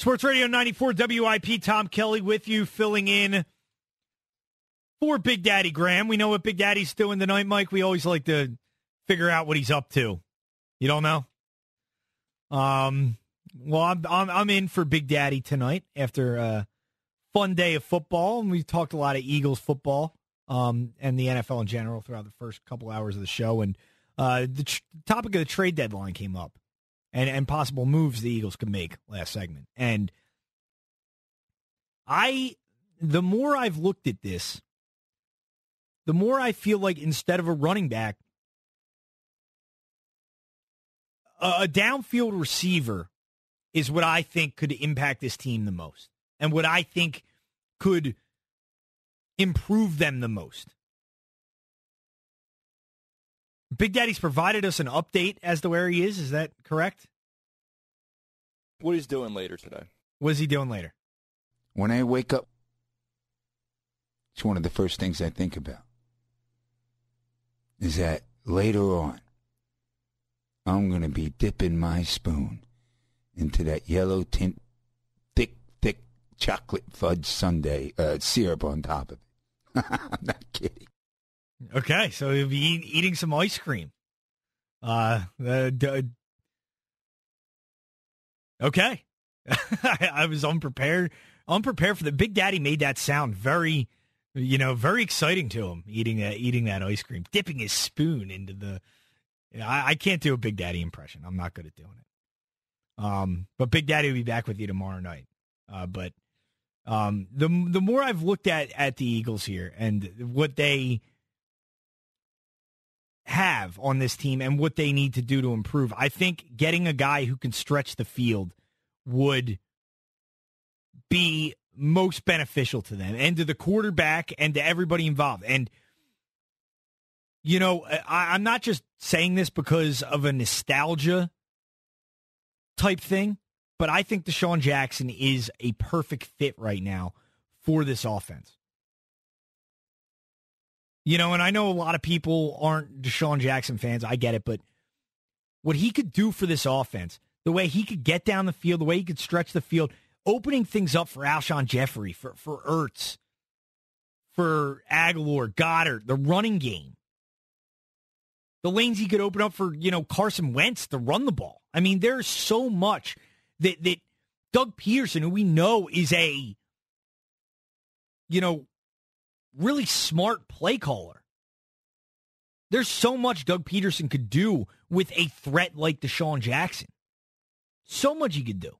Sports Radio 94 WIP, Tom Kelly with you, filling in for Big Daddy Graham. We know what Big Daddy's doing tonight, Mike. We always like to figure out what he's up to. You don't know? Well, I'm in for Big Daddy tonight after a fun day of football, and we talked a lot of Eagles football and the NFL in general throughout the first couple hours of the show. And the topic of the trade deadline came up, and possible moves the Eagles could make last segment. And the more I've looked at this, the more I feel like instead of a running back, a downfield receiver is what I think could impact this team the most and what I think could improve them the most. Big Daddy's provided us an update as to where he is. Is that correct? What he's doing later today. What is he doing later? When I wake up, it's one of the first things I think about is that later on, I'm going to be dipping my spoon into that yellow tint, thick, thick chocolate fudge sundae syrup on top of it. I'm not kidding. Okay, so he'll be eating some ice cream. Okay. I was unprepared. Unprepared for the Big Daddy made that sound very, very exciting to him, eating that ice cream, dipping his spoon into the... I can't do a Big Daddy impression. I'm not good at doing it. But Big Daddy will be back with you tomorrow night. But the more I've looked at the Eagles here and what they have on this team and what they need to do to improve, I think getting a guy who can stretch the field would be most beneficial to them and to the quarterback and to everybody involved. And I'm not just saying this because of a nostalgia type thing, but I think DeSean Jackson is a perfect fit right now for this offense. And I know a lot of people aren't DeSean Jackson fans. I get it, but what he could do for this offense, the way he could get down the field, the way he could stretch the field, opening things up for Alshon Jeffrey, for Ertz, for Agholor, Goddard, the running game. The lanes he could open up for, Carson Wentz to run the ball. I mean, there's so much that Doug Peterson, who we know is a, really smart play caller. There's so much Doug Peterson could do with a threat like DeSean Jackson. So much he could do.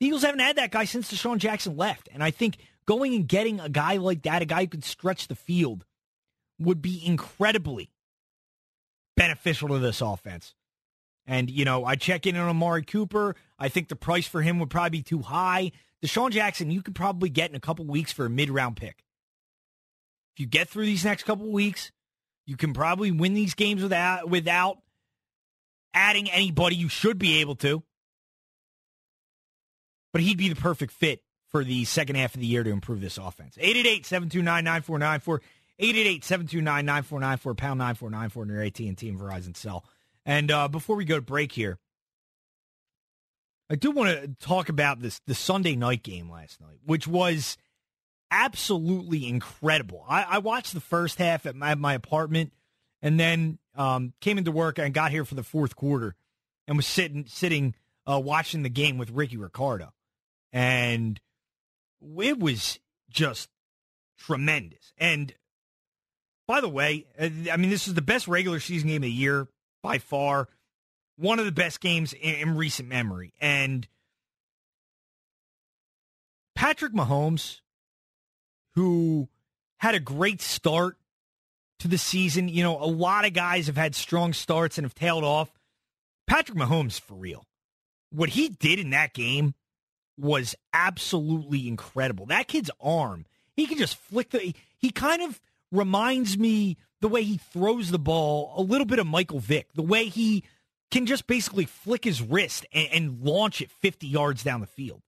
The Eagles haven't had that guy since DeSean Jackson left. And I think going and getting a guy like that, a guy who could stretch the field, would be incredibly beneficial to this offense. And, I check in on Amari Cooper. I think the price for him would probably be too high. DeSean Jackson, you could probably get in a couple weeks for a mid-round pick. If you get through these next couple weeks, you can probably win these games without adding anybody you should be able to. But he'd be the perfect fit for the second half of the year to improve this offense. 888-729-9494. 888-729-9494, pound 9494 in your AT&T and Verizon cell. And before we go to break here, I do want to talk about the Sunday night game last night, which was absolutely incredible. I watched the first half at my apartment and then came into work and got here for the fourth quarter and was sitting watching the game with Ricky Ricardo. And it was just tremendous. And by the way, I mean, this is the best regular season game of the year by far. One of the best games in recent memory. And Patrick Mahomes, who had a great start to the season. A lot of guys have had strong starts and have tailed off. Patrick Mahomes, for real. What he did in that game was absolutely incredible. That kid's arm, he can just flick the... He kind of reminds me, the way he throws the ball, a little bit of Michael Vick. The way he can just basically flick his wrist and launch it 50 yards down the field.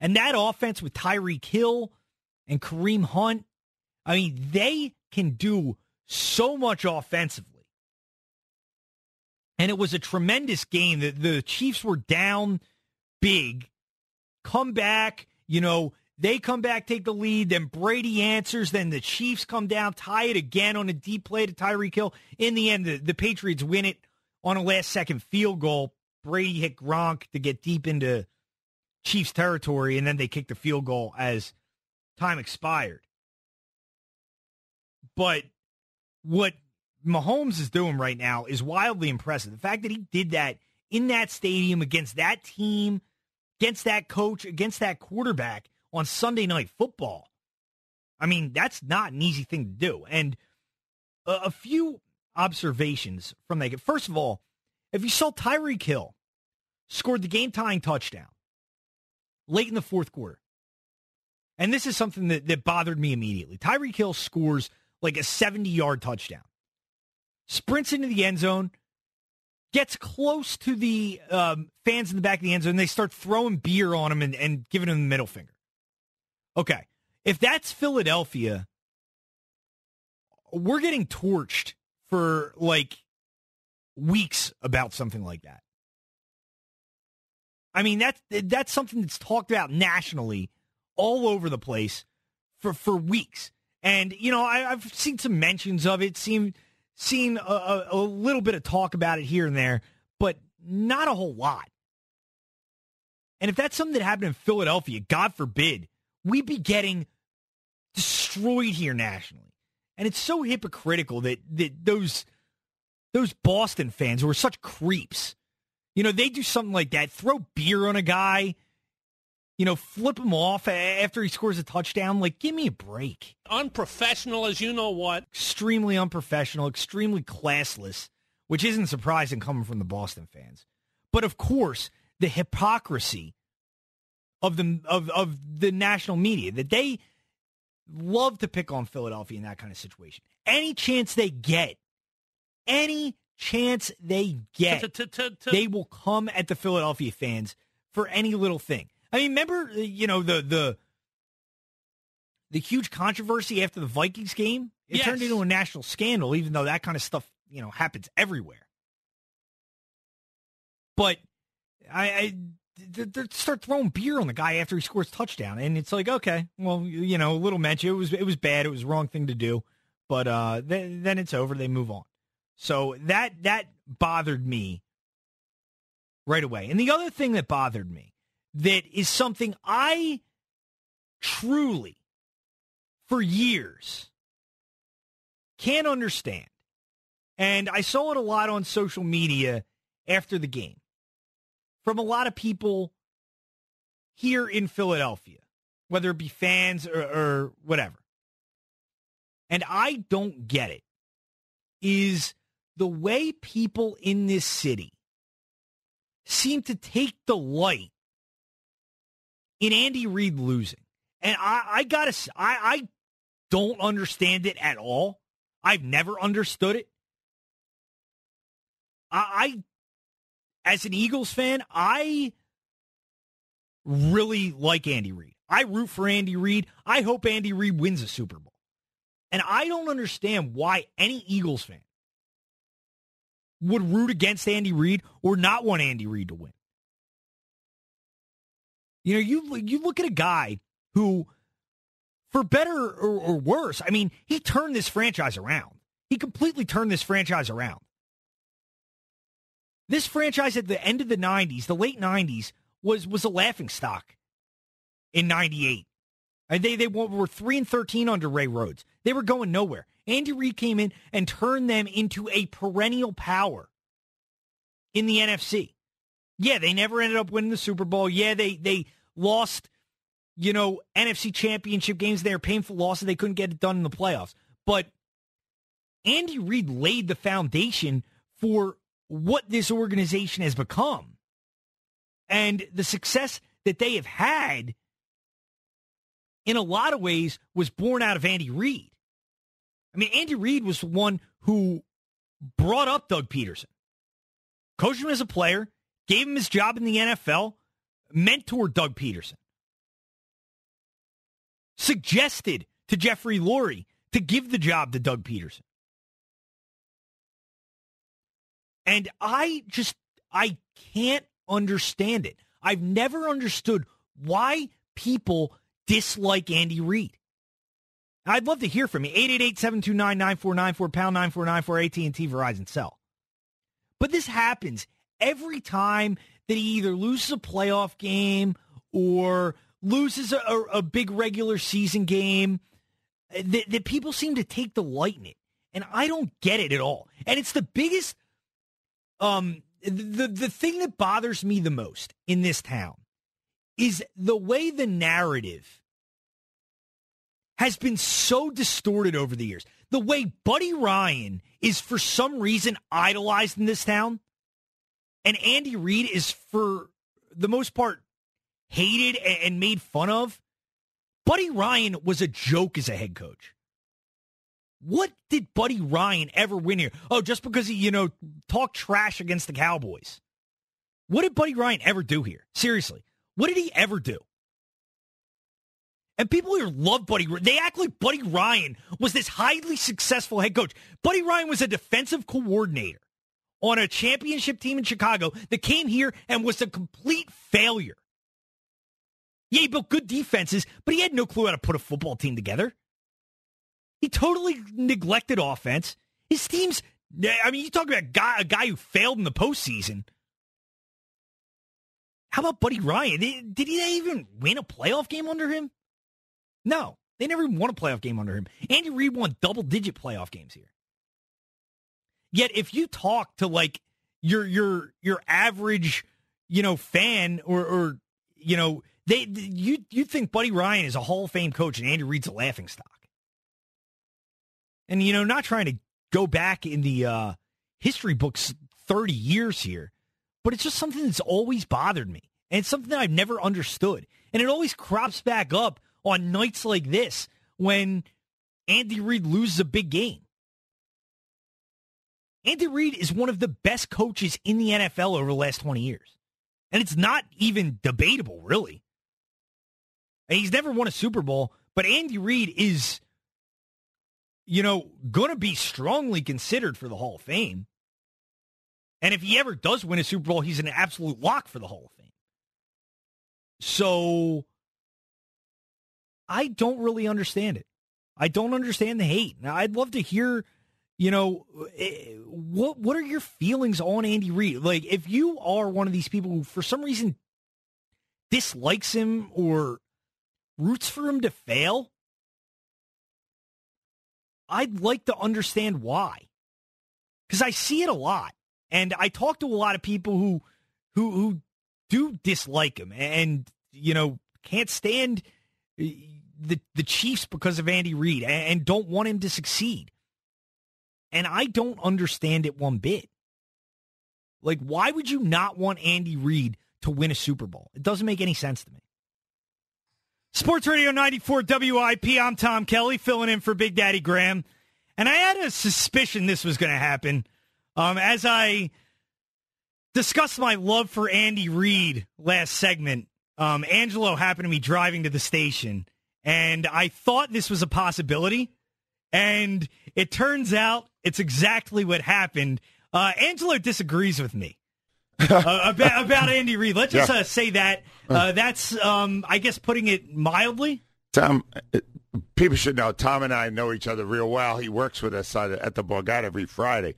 And that offense with Tyreek Hill and Kareem Hunt, I mean, they can do so much offensively. And it was a tremendous game. The Chiefs were down big. Come back, you know, they come back, take the lead, then Brady answers, then the Chiefs come down, tie it again on a deep play to Tyreek Hill. In the end, the Patriots win it on a last-second field goal. Brady hit Gronk to get deep into Chiefs territory, and then they kicked the field goal as time expired. But what Mahomes is doing right now is wildly impressive. The fact that he did that in that stadium against that team, against that coach, against that quarterback on Sunday Night Football, I mean, that's not an easy thing to do. And a few observations from that. First of all, if you saw, Tyreek Hill scored the game-tying touchdown late in the fourth quarter. And this is something that bothered me immediately. Tyreek Hill scores like a 70-yard touchdown, sprints into the end zone, gets close to the fans in the back of the end zone, and they start throwing beer on him and giving him the middle finger. Okay, if that's Philadelphia, we're getting torched for, like, weeks about something like that. I mean, that's something that's talked about nationally all over the place for weeks. And, you know, I've seen some mentions of it, seen a little bit of talk about it here and there, but not a whole lot. And if that's something that happened in Philadelphia, God forbid, we'd be getting destroyed here nationally. And it's so hypocritical that those Boston fans who are such creeps, you know, they do something like that, throw beer on a guy, you know, flip him off after he scores a touchdown. Like, give me a break. Unprofessional as you know what. Extremely unprofessional, extremely classless, which isn't surprising coming from the Boston fans. But, of course, the hypocrisy of the national media, that they love to pick on Philadelphia in that kind of situation. Any chance they get, they will come at the Philadelphia fans for any little thing. I mean, remember, you know, the huge controversy after the Vikings game? It yes. turned into a national scandal, even though that kind of stuff, you know, happens everywhere. But they start throwing beer on the guy after he scores touchdown, and it's like, okay, well, you know, a little mention. It was bad. It was the wrong thing to do, but then it's over. They move on. So that bothered me right away. And the other thing that bothered me, that is something I truly, for years, can't understand, and I saw it a lot on social media after the game, from a lot of people here in Philadelphia, whether it be fans or whatever. And I don't get it, is the way people in this city seem to take delight in Andy Reid losing. And I don't understand it at all. I've never understood it. As an Eagles fan, I really like Andy Reid. I root for Andy Reid. I hope Andy Reid wins a Super Bowl. And I don't understand why any Eagles fan would root against Andy Reid or not want Andy Reid to win. You know, you look at a guy who, for better or worse, I mean, he turned this franchise around. He completely turned this franchise around. This franchise at the end of the 90s, the late 90s, was a laughingstock in 98. And they were 3-13 under Ray Rhodes. They were going nowhere. Andy Reid came in and turned them into a perennial power in the NFC. Yeah, they never ended up winning the Super Bowl. Yeah, they lost, you know, NFC championship games. They were painful losses. They couldn't get it done in the playoffs. But Andy Reid laid the foundation for what this organization has become and the success that they have had in a lot of ways was born out of Andy Reid. I mean, Andy Reid was the one who brought up Doug Peterson, coached him as a player, gave him his job in the NFL, mentored Doug Peterson, suggested to Jeffrey Lurie to give the job to Doug Peterson. And I can't understand it. I've never understood why people dislike Andy Reid. I'd love to hear from you. 888-729-9494, pound 9494, AT&T, Verizon, cell. But this happens every time that he either loses a playoff game or loses a big regular season game, that people seem to take delight in it. And I don't get it at all. And it's the biggest... The thing that bothers me the most in this town is the way the narrative has been so distorted over the years. The way Buddy Ryan is for some reason idolized in this town, and Andy Reid is for the most part hated and made fun of. Buddy Ryan was a joke as a head coach. What did Buddy Ryan ever win here? Oh, just because he, talked trash against the Cowboys. What did Buddy Ryan ever do here? Seriously. What did he ever do? And people here love Buddy. They act like Buddy Ryan was this highly successful head coach. Buddy Ryan was a defensive coordinator on a championship team in Chicago that came here and was a complete failure. Yeah, he built good defenses, but he had no clue how to put a football team together. He totally neglected offense. His teams, I mean, you talk about a guy who failed in the postseason. How about Buddy Ryan? Did he even win a playoff game under him? No, they never even won a playoff game under him. Andy Reid won double-digit playoff games here. Yet, if you talk to like your average, fan or you think Buddy Ryan is a Hall of Fame coach and Andy Reid's a laughingstock. And, not trying to go back in the history books 30 years here, but it's just something that's always bothered me. And it's something that I've never understood. And it always crops back up on nights like this when Andy Reid loses a big game. Andy Reid is one of the best coaches in the NFL over the last 20 years. And it's not even debatable, really. And he's never won a Super Bowl, but Andy Reid is... going to be strongly considered for the Hall of Fame. And if he ever does win a Super Bowl, he's an absolute lock for the Hall of Fame. So, I don't really understand it. I don't understand the hate. Now, I'd love to hear, what are your feelings on Andy Reid? Like, if you are one of these people who, for some reason, dislikes him or roots for him to fail, I'd like to understand why, because I see it a lot, and I talk to a lot of people who do dislike him, and can't stand the Chiefs because of Andy Reid, and don't want him to succeed. And I don't understand it one bit. Like, why would you not want Andy Reid to win a Super Bowl? It doesn't make any sense to me. Sports Radio 94 WIP, I'm Tom Kelly, filling in for Big Daddy Graham. And I had a suspicion this was going to happen. As I discussed my love for Andy Reid last segment, Angelo happened to be driving to the station, and I thought this was a possibility, and it turns out it's exactly what happened. Angelo disagrees with me. about Andy Reid. Let's just say that. That's, I guess, putting it mildly. Tom, people should know, Tom and I know each other real well. He works with us at the Borgata every Friday.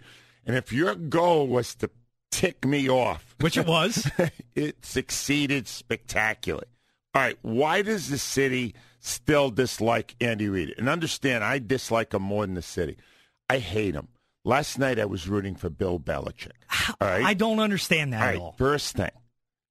And if your goal was to tick me off. Which it was. It succeeded spectacularly. All right, why does the city still dislike Andy Reid? And understand, I dislike him more than the city. I hate him. Last night, I was rooting for Bill Belichick. All right? I don't understand that at all. First thing,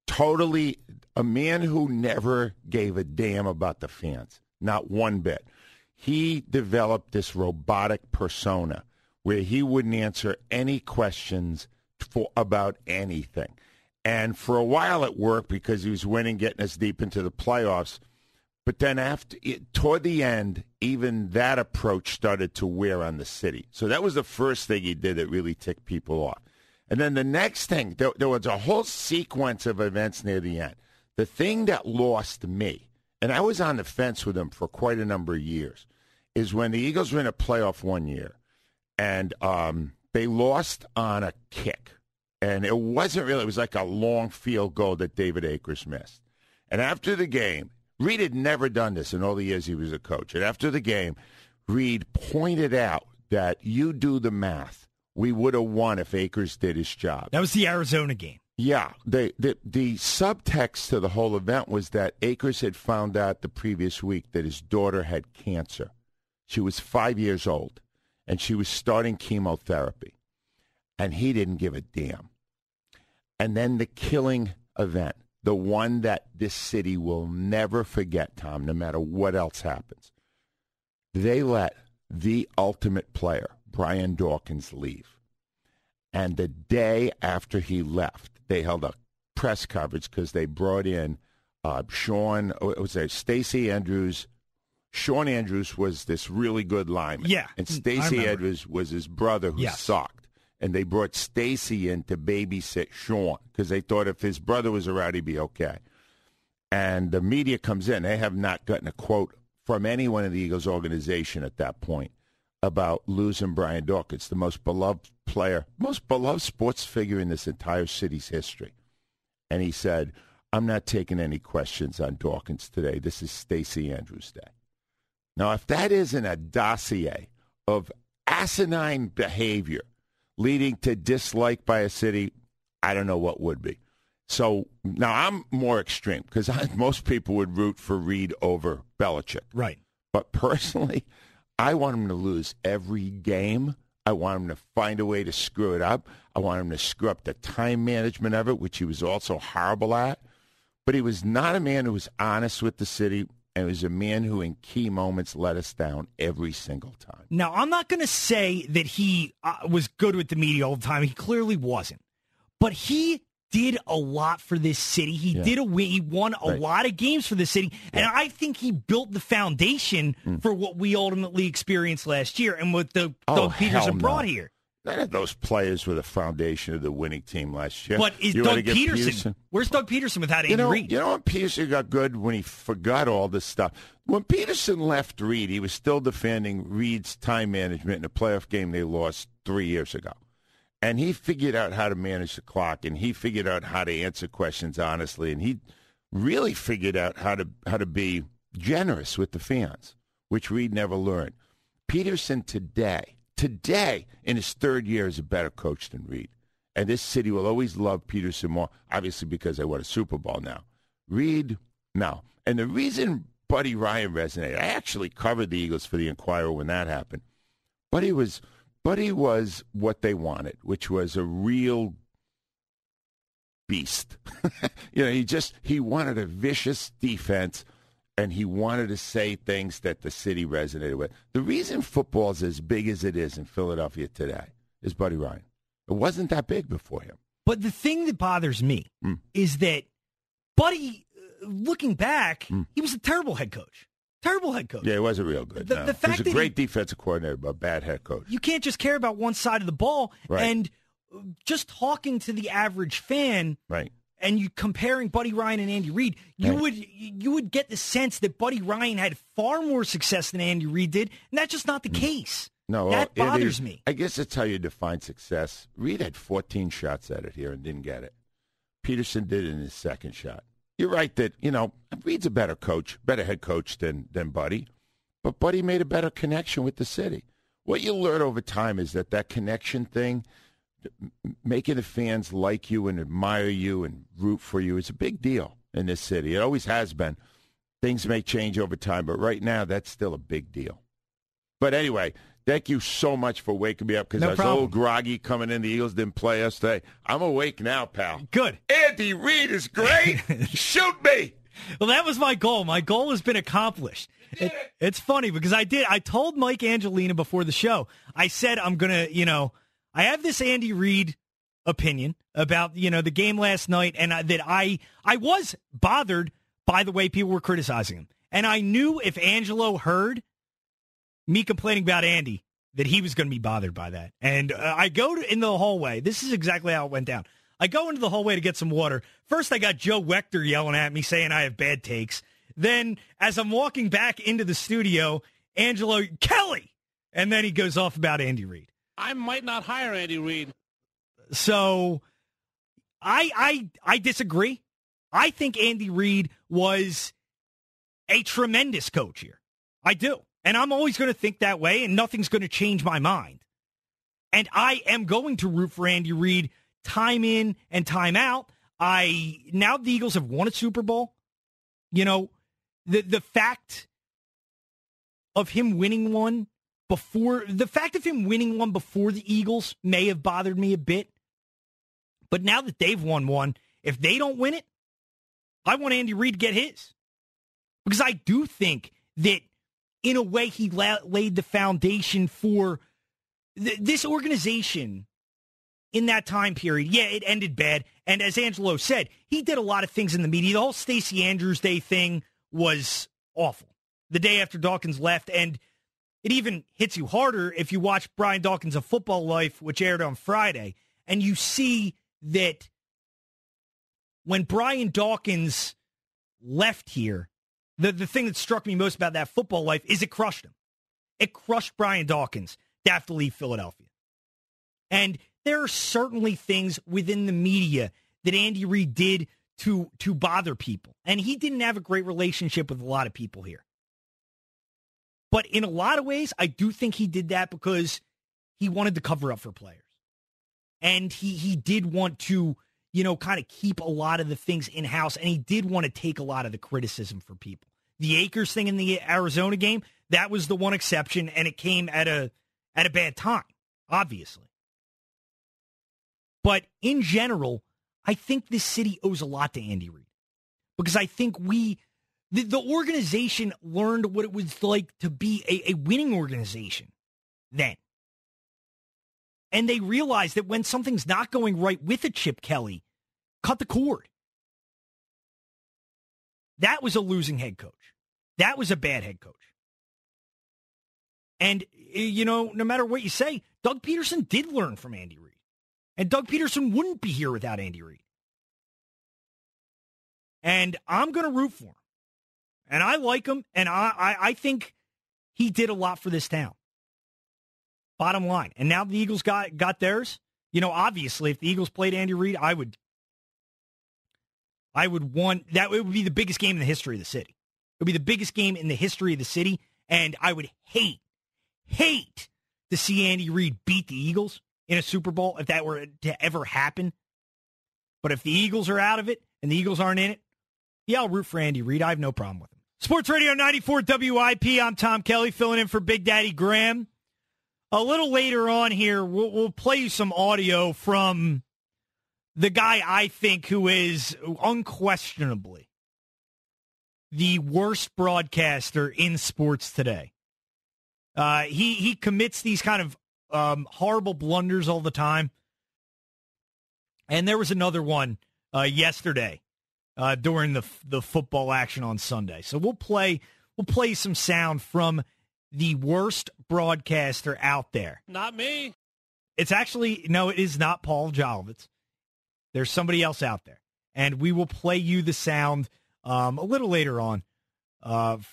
totally a man who never gave a damn about the fans, not one bit. He developed this robotic persona where he wouldn't answer any questions about anything. And for a while it worked because he was winning, getting us deep into the playoffs. But then toward the end, even that approach started to wear on the city. So that was the first thing he did that really ticked people off. And then the next thing, there was a whole sequence of events near the end. The thing that lost me, and I was on the fence with him for quite a number of years, is when the Eagles were in a playoff one year, and they lost on a kick. And it wasn't really, it was like a long field goal that David Akers missed. And after the game, Reid had never done this in all the years he was a coach. And after the game, Reid pointed out that you do the math. We would have won if Akers did his job. That was the Arizona game. Yeah. The subtext to the whole event was that Akers had found out the previous week that his daughter had cancer. She was 5 years old, and she was starting chemotherapy. And he didn't give a damn. And then the killing event, the one that this city will never forget, Tom, no matter what else happens. They let the ultimate player, Brian Dawkins, leave. And the day after he left, they held a press conference because they brought in Stacy Andrews. Sean Andrews was this really good lineman. Yeah, and Stacy Andrews was his brother who sucked. And they brought Stacy in to babysit Sean because they thought if his brother was around, he'd be okay. And the media comes in. They have not gotten a quote from anyone in the Eagles organization at that point about losing Brian Dawkins, the most beloved player, most beloved sports figure in this entire city's history. And he said, I'm not taking any questions on Dawkins today. This is Stacy Andrews' day. Now, if that isn't a dossier of asinine behavior leading to dislike by a city, I don't know what would be. So now I'm more extreme because most people would root for Reid over Belichick. Right. But personally, I want him to lose every game. I want him to find a way to screw it up. I want him to screw up the time management of it, which he was also horrible at. But he was not a man who was honest with the city. And it was a man who, in key moments, let us down every single time. Now, I'm not going to say that he was good with the media all the time. He clearly wasn't. But he did a lot for this city. He won a lot of games for this city. Yeah. And I think he built the foundation for what we ultimately experienced last year and what the Doug Peterson brought here. None of those players were the foundation of the winning team last year. But is Doug Peterson? Where's Doug Peterson without Andy Reid? You know when Peterson got good? When he forgot all this stuff. When Peterson left Reid, he was still defending Reid's time management in a playoff game they lost 3 years ago. And he figured out how to manage the clock, and he figured out how to answer questions honestly, and he really figured out how to be generous with the fans, which Reid never learned. Peterson today, in his third year, is a better coach than Reid. And this city will always love Peterson more, obviously because they won a Super Bowl now. Reid, no. And the reason Buddy Ryan resonated, I actually covered the Eagles for the Inquirer when that happened. Buddy was what they wanted, which was a real beast. He wanted a vicious defense. And he wanted to say things that the city resonated with. The reason football's as big as it is in Philadelphia today is Buddy Ryan. It wasn't that big before him. But the thing that bothers me is that Buddy, looking back, he was a terrible head coach. Terrible head coach. Yeah, he wasn't real good. He was a great defensive coordinator, but a bad head coach. You can't just care about one side of the ball. Right. And just talking to the average fan. Right. And you comparing Buddy Ryan and Andy Reid, you would get the sense that Buddy Ryan had far more success than Andy Reid did, and that's just not the case. No, that bothers me. I guess that's how you define success. Reid had 14 shots at it here and didn't get it. Peterson did it in his second shot. You're right that Reid's a better head coach than Buddy, but Buddy made a better connection with the city. What you learn over time is that connection thing, making the fans like you and admire you and root for you is a big deal in this city. It always has been. Things may change over time, but right now that's still a big deal. But anyway, thank you so much for waking me up because I was a little groggy coming in. The Eagles didn't play us today. I'm awake now, pal. Good. Andy Reid is great. Shoot me. Well, that was my goal. My goal has been accomplished. It's funny because I told Mike Angelina before the show, I said I'm going to, I have this Andy Reid opinion about, you know, the game last night, and that I was bothered by the way people were criticizing him. And I knew if Angelo heard me complaining about Andy, that he was going to be bothered by that. And I go into the hallway. This is exactly how it went down. I go into the hallway to get some water. First, I got Joe Wechter yelling at me, saying I have bad takes. Then, as I'm walking back into the studio, Angelo, Kelly! And then he goes off about Andy Reid. I might not hire Andy Reid. So, I disagree. I think Andy Reid was a tremendous coach here. I do. And I'm always going to think that way, and nothing's going to change my mind. And I am going to root for Andy Reid time in and time out. Now the Eagles have won a Super Bowl. You know, the fact of him winning one before, the Eagles may have bothered me a bit. But now that they've won one, if they don't win it, I want Andy Reid to get his. Because I do think that, in a way, he laid the foundation for this organization in that time period. Yeah, it ended bad. And as Angelo said, he did a lot of things in the media. The whole Stacy Andrews Day thing was awful. The day after Dawkins left, and it even hits you harder if you watch Brian Dawkins' A Football Life, which aired on Friday, and you see that when Brian Dawkins left here, The thing that struck me most about that Football Life is it crushed him. It crushed Brian Dawkins to have to leave Philadelphia. And there are certainly things within the media that Andy Reid did to bother people. And he didn't have a great relationship with a lot of people here. But in a lot of ways, I do think he did that because he wanted to cover up for players. And he did want to, you know, kind of keep a lot of the things in-house, and he did want to take a lot of the criticism for people. The Akers thing in the Arizona game, that was the one exception, and it came at a bad time, obviously. But in general, I think this city owes a lot to Andy Reid, because I think the organization learned what it was like to be a winning organization then. And they realize that when something's not going right with a Chip Kelly, cut the cord. That was a losing head coach. That was a bad head coach. And, you know, no matter what you say, Doug Peterson did learn from Andy Reid. And Doug Peterson wouldn't be here without Andy Reid. And I'm going to root for him. And I like him, and I think he did a lot for this town. Bottom line. And now the Eagles got theirs. You know, obviously, if the Eagles played Andy Reid, I would want that. It would be the biggest game in the history of the city. It would be the biggest game in the history of the city. And I would hate to see Andy Reid beat the Eagles in a Super Bowl if that were to ever happen. But if the Eagles are out of it and the Eagles aren't in it, yeah, I'll root for Andy Reid. I have no problem with him. Sports Radio 94 WIP. I'm Tom Kelly, filling in for Big Daddy Graham. A little later on here, we'll play you some audio from the guy I think who is unquestionably the worst broadcaster in sports today. He commits these kind of horrible blunders all the time. And there was another one yesterday during the football action on Sunday. So we'll play some sound from the worst broadcaster out there. Not me. It's actually, no, it is not Paul Jolovitz. There's somebody else out there. And we will play you the sound a little later on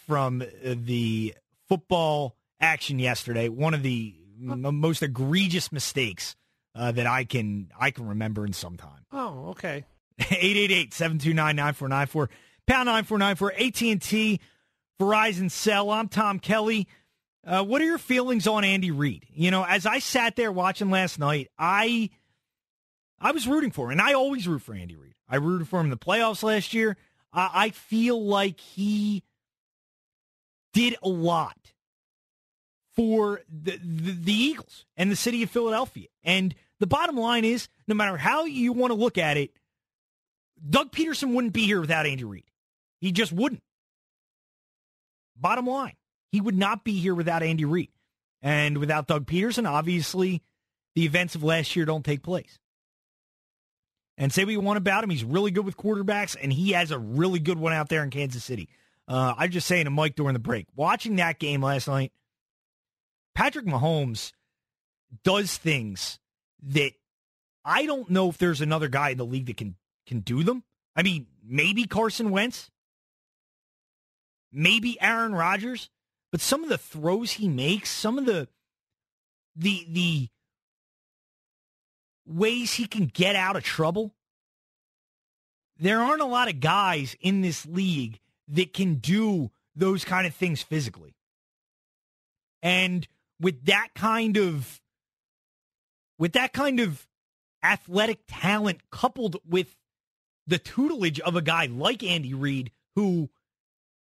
from the football action yesterday. One of the most egregious mistakes that I can remember in some time. Oh, okay. 888-729-9494, pound 9494, AT&T, Verizon Cell. I'm Tom Kelly. What are your feelings on Andy Reid? You know, as I sat there watching last night, I was rooting for him, and I always root for Andy Reid. I rooted for him in the playoffs last year. I feel like he did a lot for the Eagles and the city of Philadelphia. And the bottom line is, no matter how you want to look at it, Doug Peterson wouldn't be here without Andy Reid. He just wouldn't. Bottom line. He would not be here without Andy Reid. And without Doug Peterson, obviously, the events of last year don't take place. And say what you want about him, he's really good with quarterbacks, and he has a really good one out there in Kansas City. I was just saying to Mike during the break, watching that game last night, Patrick Mahomes does things that I don't know if there's another guy in the league that can do them. I mean, maybe Carson Wentz, maybe Aaron Rodgers, but some of the throws he makes, some of the ways he can get out of trouble, there aren't a lot of guys in this league that can do those kind of things physically. And with that kind of athletic talent coupled with the tutelage of a guy like Andy Reid, who,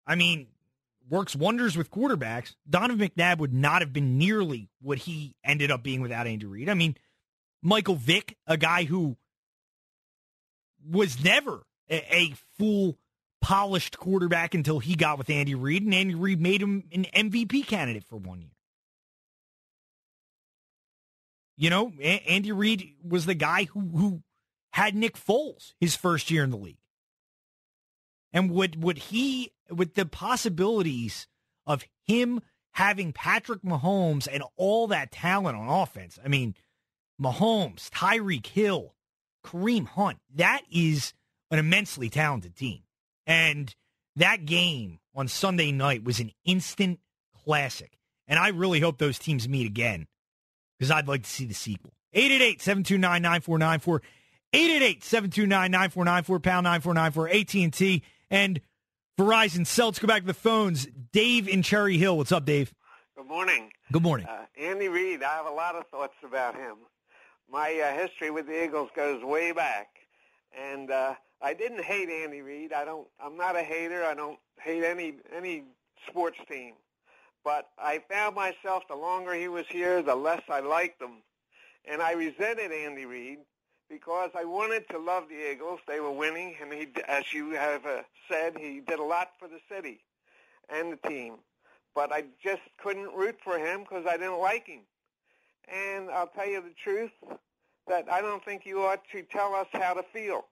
I mean, works wonders with quarterbacks, Donovan McNabb would not have been nearly what he ended up being without Andy Reid. I mean, Michael Vick, a guy who was never a full polished quarterback until he got with Andy Reid, and Andy Reid made him an MVP candidate for 1 year. You know, Andy Reid was the guy who had Nick Foles his first year in the league. And with the possibilities of him having Patrick Mahomes and all that talent on offense, I mean, Mahomes, Tyreek Hill, Kareem Hunt, that is an immensely talented team. And that game on Sunday night was an instant classic. And I really hope those teams meet again, because I'd like to see the sequel. 888-729-9494, 888-729-9494, pound 9494, AT&T, and Verizon Celts. Go back to the phones. Dave in Cherry Hill. What's up, Dave? Good morning. Good morning. Andy Reid, I have a lot of thoughts about him. My history with the Eagles goes way back, and I didn't hate Andy Reid. I'm not a hater. I don't hate any sports team. But I found myself, the longer he was here, the less I liked him, and I resented Andy Reid because I wanted to love the Eagles. They were winning, and he, as you have said, he did a lot for the city and the team. But I just couldn't root for him because I didn't like him. And I'll tell you the truth, that I don't think you ought to tell us how to feel.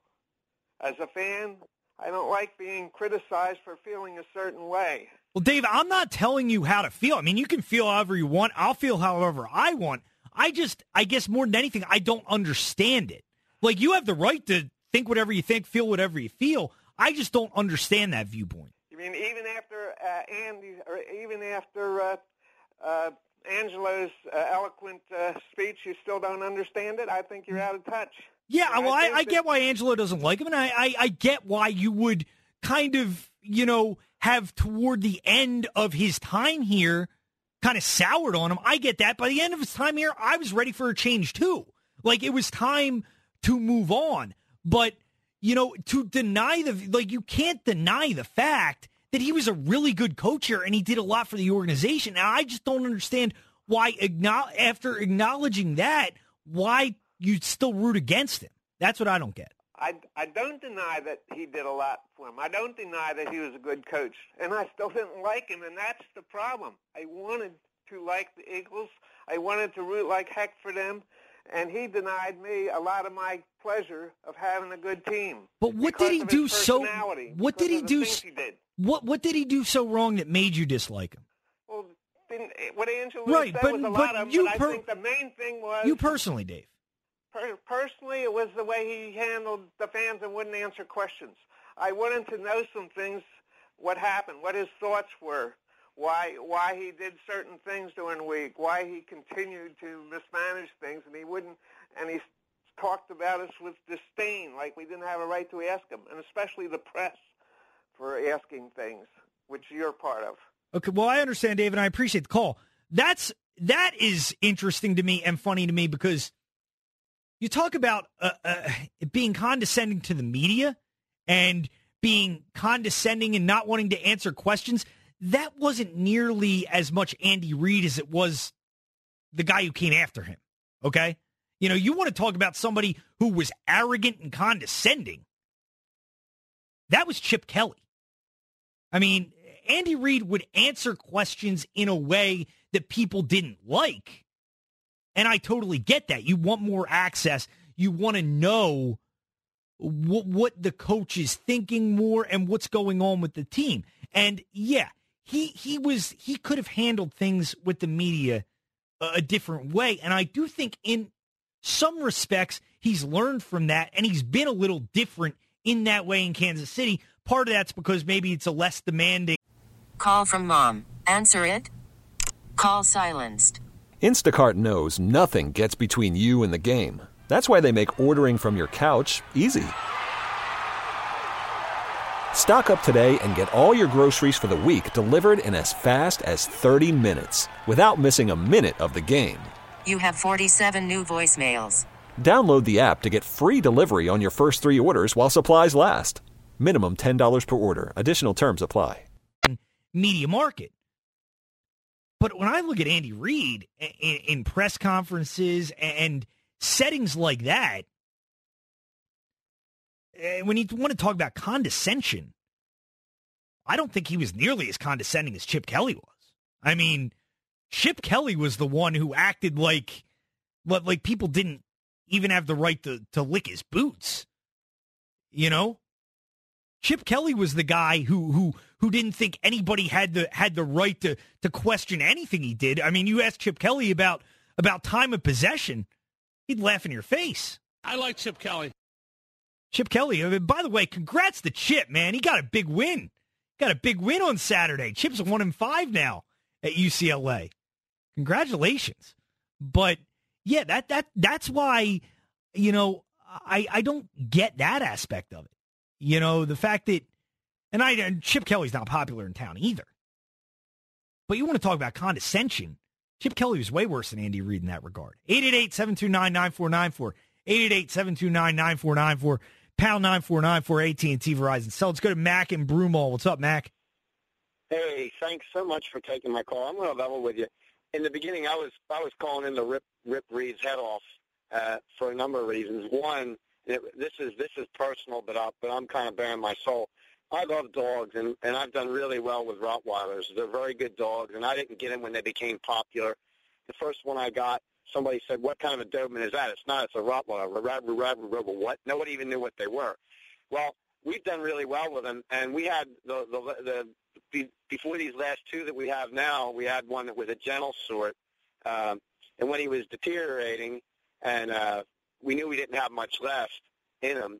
As a fan, I don't like being criticized for feeling a certain way. Well, Dave, I'm not telling you how to feel. I mean, you can feel however you want. I'll feel however I want. I guess more than anything, I don't understand it. Like, you have the right to think whatever you think, feel whatever you feel. I just don't understand that viewpoint. You mean even after Angelo's eloquent speech, you still don't understand it? I think you're out of touch. Yeah, and well, I get why Angelo doesn't like him, and I get why you would kind of, have toward the end of his time here kind of soured on him. I get that. By the end of his time here, I was ready for a change, too. Like, it was time to move on. But, to deny you can't deny the fact that he was a really good coach here and he did a lot for the organization. Now, I just don't understand why, after acknowledging that, why you'd still root against him. That's what I don't get. I don't deny that he did a lot for him. I don't deny that he was a good coach. And I still didn't like him, and that's the problem. I wanted to like the Eagles. I wanted to root like heck for them. And he denied me a lot of my pleasure of having a good team. But what did he do so? What did he do? What did he do so wrong that made you dislike him? Well, what Angela said was a lot of them, but I think the main thing was you personally, Dave. Personally, it was the way he handled the fans and wouldn't answer questions. I wanted to know some things, what happened, what his thoughts were, why he did certain things during the week, why he continued to mismanage things, and he wouldn't, and he talked about us with disdain, like we didn't have a right to ask him, and especially the press for asking things, which you're part of. Okay, well, I understand, David, and I appreciate the call. That is interesting to me and funny to me, because you talk about being condescending to the media and being condescending and not wanting to answer questions. That wasn't nearly as much Andy Reid as it was the guy who came after him, okay? You want to talk about somebody who was arrogant and condescending. That was Chip Kelly. I mean, Andy Reid would answer questions in a way that people didn't like, and I totally get that. You want more access. You want to know what the coach is thinking more and what's going on with the team. And yeah, he could have handled things with the media a different way. And I do think in some respects he's learned from that, and he's been a little different in that way in Kansas City. Part of that's because maybe it's a less demanding. Call from mom. Answer it. Call silenced. Instacart knows nothing gets between you and the game. That's why they make ordering from your couch easy. Stock up today and get all your groceries for the week delivered in as fast as 30 minutes without missing a minute of the game. You have 47 new voicemails. Download the app to get free delivery on your first 3 orders while supplies last. Minimum $10 per order. Additional terms apply. Media market. But when I look at Andy Reid in press conferences and settings like that, when you want to talk about condescension, I don't think he was nearly as condescending as Chip Kelly was. I mean, Chip Kelly was the one who acted like people didn't even have the right to lick his boots. You know? Chip Kelly was the guy who didn't think anybody had the right to question anything he did. I mean, you asked Chip Kelly about time of possession, he'd laugh in your face. I like Chip Kelly. Chip Kelly, I mean, by the way, congrats to Chip, man. He got a big win. Got a big win on Saturday. Chip's 1-5 now at UCLA. Congratulations. But yeah, that's why, you know, I don't get that aspect of it. You know, the fact that, and Chip Kelly's not popular in town either. But you want to talk about condescension. Chip Kelly was way worse than Andy Reid in that regard. 888-729-9494. 888-729-9494. Pound 9494 AT&T Verizon. So let's go to Mac in Broomall. What's up, Mac? Hey, thanks so much for taking my call. I'm going to level with you. In the beginning, I was calling in the Rip Reid's head off for a number of reasons. One, this is personal, but I'm kind of bearing my soul. I love dogs, and I've done really well with Rottweilers. They're very good dogs, and I didn't get them when they became popular. The first one I got, somebody said, "What kind of a Doberman is that?" It's not. It's a Rottweiler. What? Nobody even knew what they were. Well, we've done really well with them, and we had the before these last two that we have now, we had one that was a gentle sort, and when he was deteriorating, and we knew we didn't have much left in him.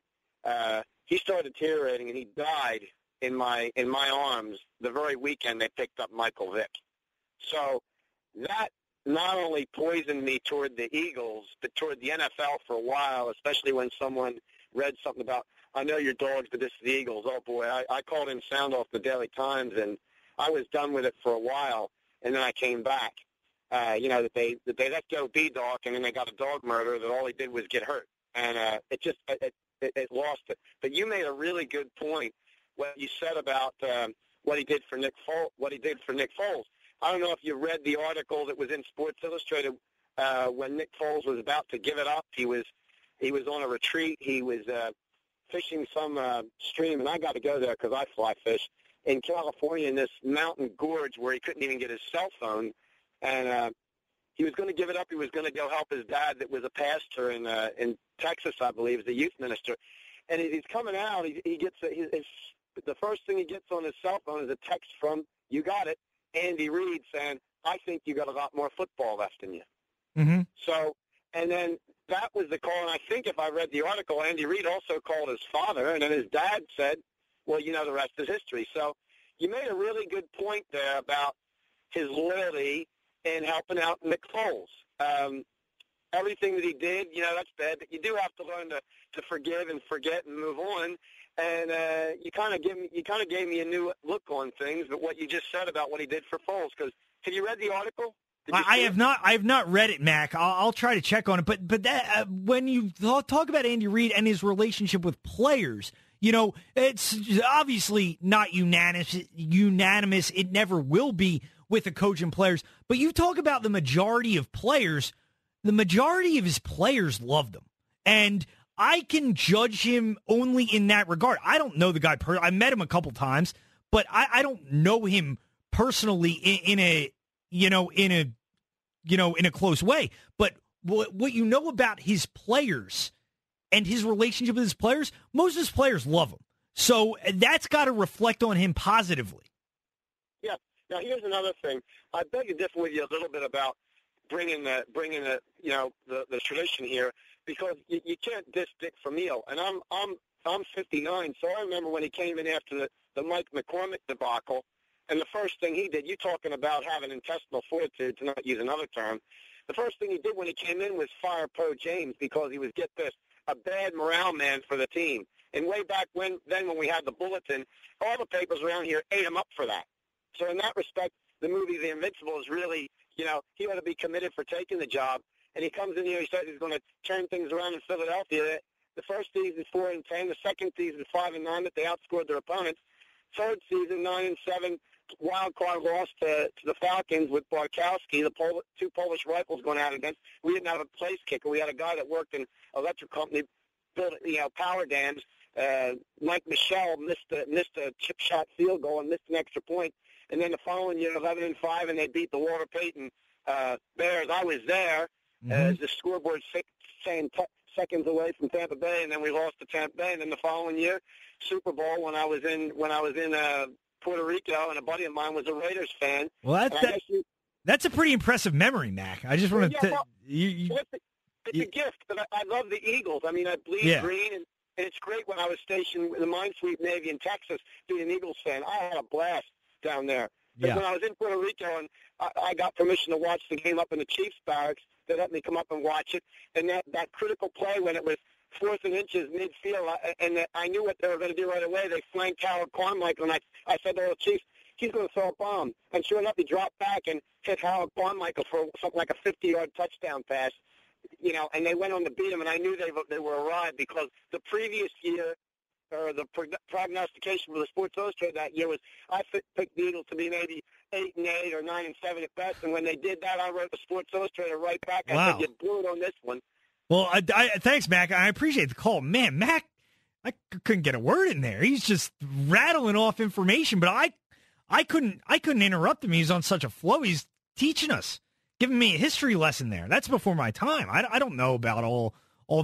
He started deteriorating, and he died in my arms the very weekend they picked up Michael Vick. So that not only poisoned me toward the Eagles, but toward the NFL for a while, especially when someone read something about, I know your dogs, but this is the Eagles. Oh, boy, I called in sound off the Daily Times, and I was done with it for a while, and then I came back. You know, that they let go B-Doc, and then they got a dog murderer that all he did was get hurt. And it lost it. But you made a really good point what you said about what he did for Nick Foles. I don't know if you read the article that was in Sports Illustrated when Nick Foles was about to give it up. He was on a retreat. He was fishing some stream, and I got to go there because I fly fish in California in this mountain gorge where he couldn't even get his cell phone, and he was going to give it up. He was going to go help his dad that was a pastor in Texas, I believe, as a youth minister. And as he's coming out, the first thing he gets on his cell phone is a text from, you got it, Andy Reid saying, I think you got a lot more football left in you. Mm-hmm. So, and then that was the call. And I think if I read the article, Andy Reid also called his father. And then his dad said, well, you know, the rest is history. So you made a really good point there about his loyalty and helping out Nick Foles. Everything that he did, you know, that's bad, but you do have to learn to forgive and forget and move on. And you kind of gave me a new look on things, but what you just said about what he did for Foles, because have you read the article? I have not read it, Mac. I'll try to check on it. But that when you talk about Andy Reid and his relationship with players, you know, it's obviously not unanimous. It never will be with a coach and players, but you talk about the majority of players, the majority of his players loved him. And I can judge him only in that regard. I don't know the guy personally. I met him a couple times, but I don't know him personally in a close way. But what you know about his players and his relationship with his players, most of his players love him. So that's got to reflect on him positively. Yeah. Now, here's another thing. I beg to differ with you a little bit about bringing the you know, the tradition here, because you can't diss Dick Vermeil. And I'm 59, so I remember when he came in after the Mike McCormick debacle, and the first thing he did, you're talking about having intestinal fortitude, to not use another term, the first thing he did when he came in was fire Poe James because he was, get this, a bad morale man for the team. And way back when we had the bulletin, all the papers around here ate him up for that. So in that respect, the movie The Invincible is really, you know, he ought to be committed for taking the job. And he comes in here, he says he's going to turn things around in Philadelphia. The first season, 4-10. The second season, 5-9, that they outscored their opponents. Third season, 9-7, wild card loss to the Falcons with Barkowski, two Polish rifles going out against. We didn't have a place kicker. We had a guy that worked in an electric company, built, you know, power dams. Mike Michelle missed a chip shot field goal and missed an extra point. And then the following year, 11-5, and they beat the Walter Payton Bears. I was there. The scoreboard saying seconds away from Tampa Bay, and then we lost to Tampa Bay. And then the following year, Super Bowl, when I was in Puerto Rico, and a buddy of mine was a Raiders fan. Well, that's a pretty impressive memory, Mac. I just want to. It's a gift, but I love the Eagles. I mean, I bleed green, and it's great. When I was stationed in the Mine Sweep Navy in Texas, being an Eagles fan, I had a blast down there. But when I was in Puerto Rico, and I got permission to watch the game up in the Chiefs barracks, they let me come up and watch it. And that critical play when it was 4th and inches midfield, and I knew what they were going to do right away. They flanked Howard Carmichael, and I said to the Chiefs, he's going to throw a bomb. And sure enough, he dropped back and hit Howard Carmichael for something like a 50-yard touchdown pass. You know, and they went on to beat him, and I knew they were arrived because the previous year, or the prognostication for the Sports Illustrated that year was I picked the Eagles to be maybe 8-8 or 9-7 at best, and when they did that, I wrote the Sports Illustrated right back. I said, you blew it on this one. Well, thanks, Mac. I appreciate the call. Man, Mac, I couldn't get a word in there. He's just rattling off information, but I couldn't interrupt him. He's on such a flow. He's teaching us, giving me a history lesson there. That's before my time. I don't know about all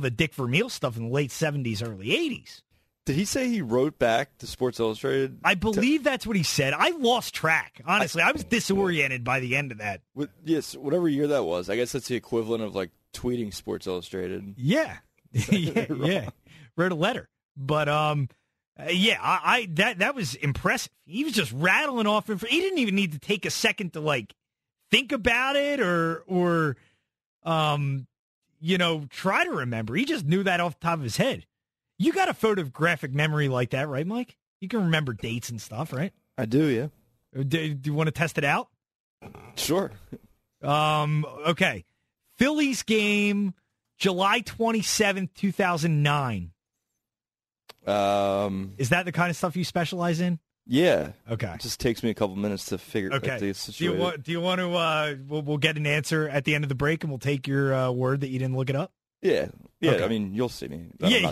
the Dick Vermeil stuff in the late 70s, early 80s. Did he say he wrote back to Sports Illustrated? I believe that's what he said. I lost track. Honestly, I was disoriented by the end of that. Yes, whatever year that was. I guess that's the equivalent of, like, tweeting Sports Illustrated. Yeah. Yeah. Wrote a letter. But, that was impressive. He was just rattling off. He didn't even need to take a second to, like, think about it or try to remember. He just knew that off the top of his head. You got a photographic memory like that, right, Mike? You can remember dates and stuff, right? I do, yeah. Do you want to test it out? Sure. Okay. Phillies game, July 27th, 2009. Is that the kind of stuff you specialize in? Yeah. Okay. It just takes me a couple minutes to figure out the situation. Do you want to, we'll get an answer at the end of the break, and we'll take your word that you didn't look it up? Yeah, okay. I mean, you'll see me. Yeah.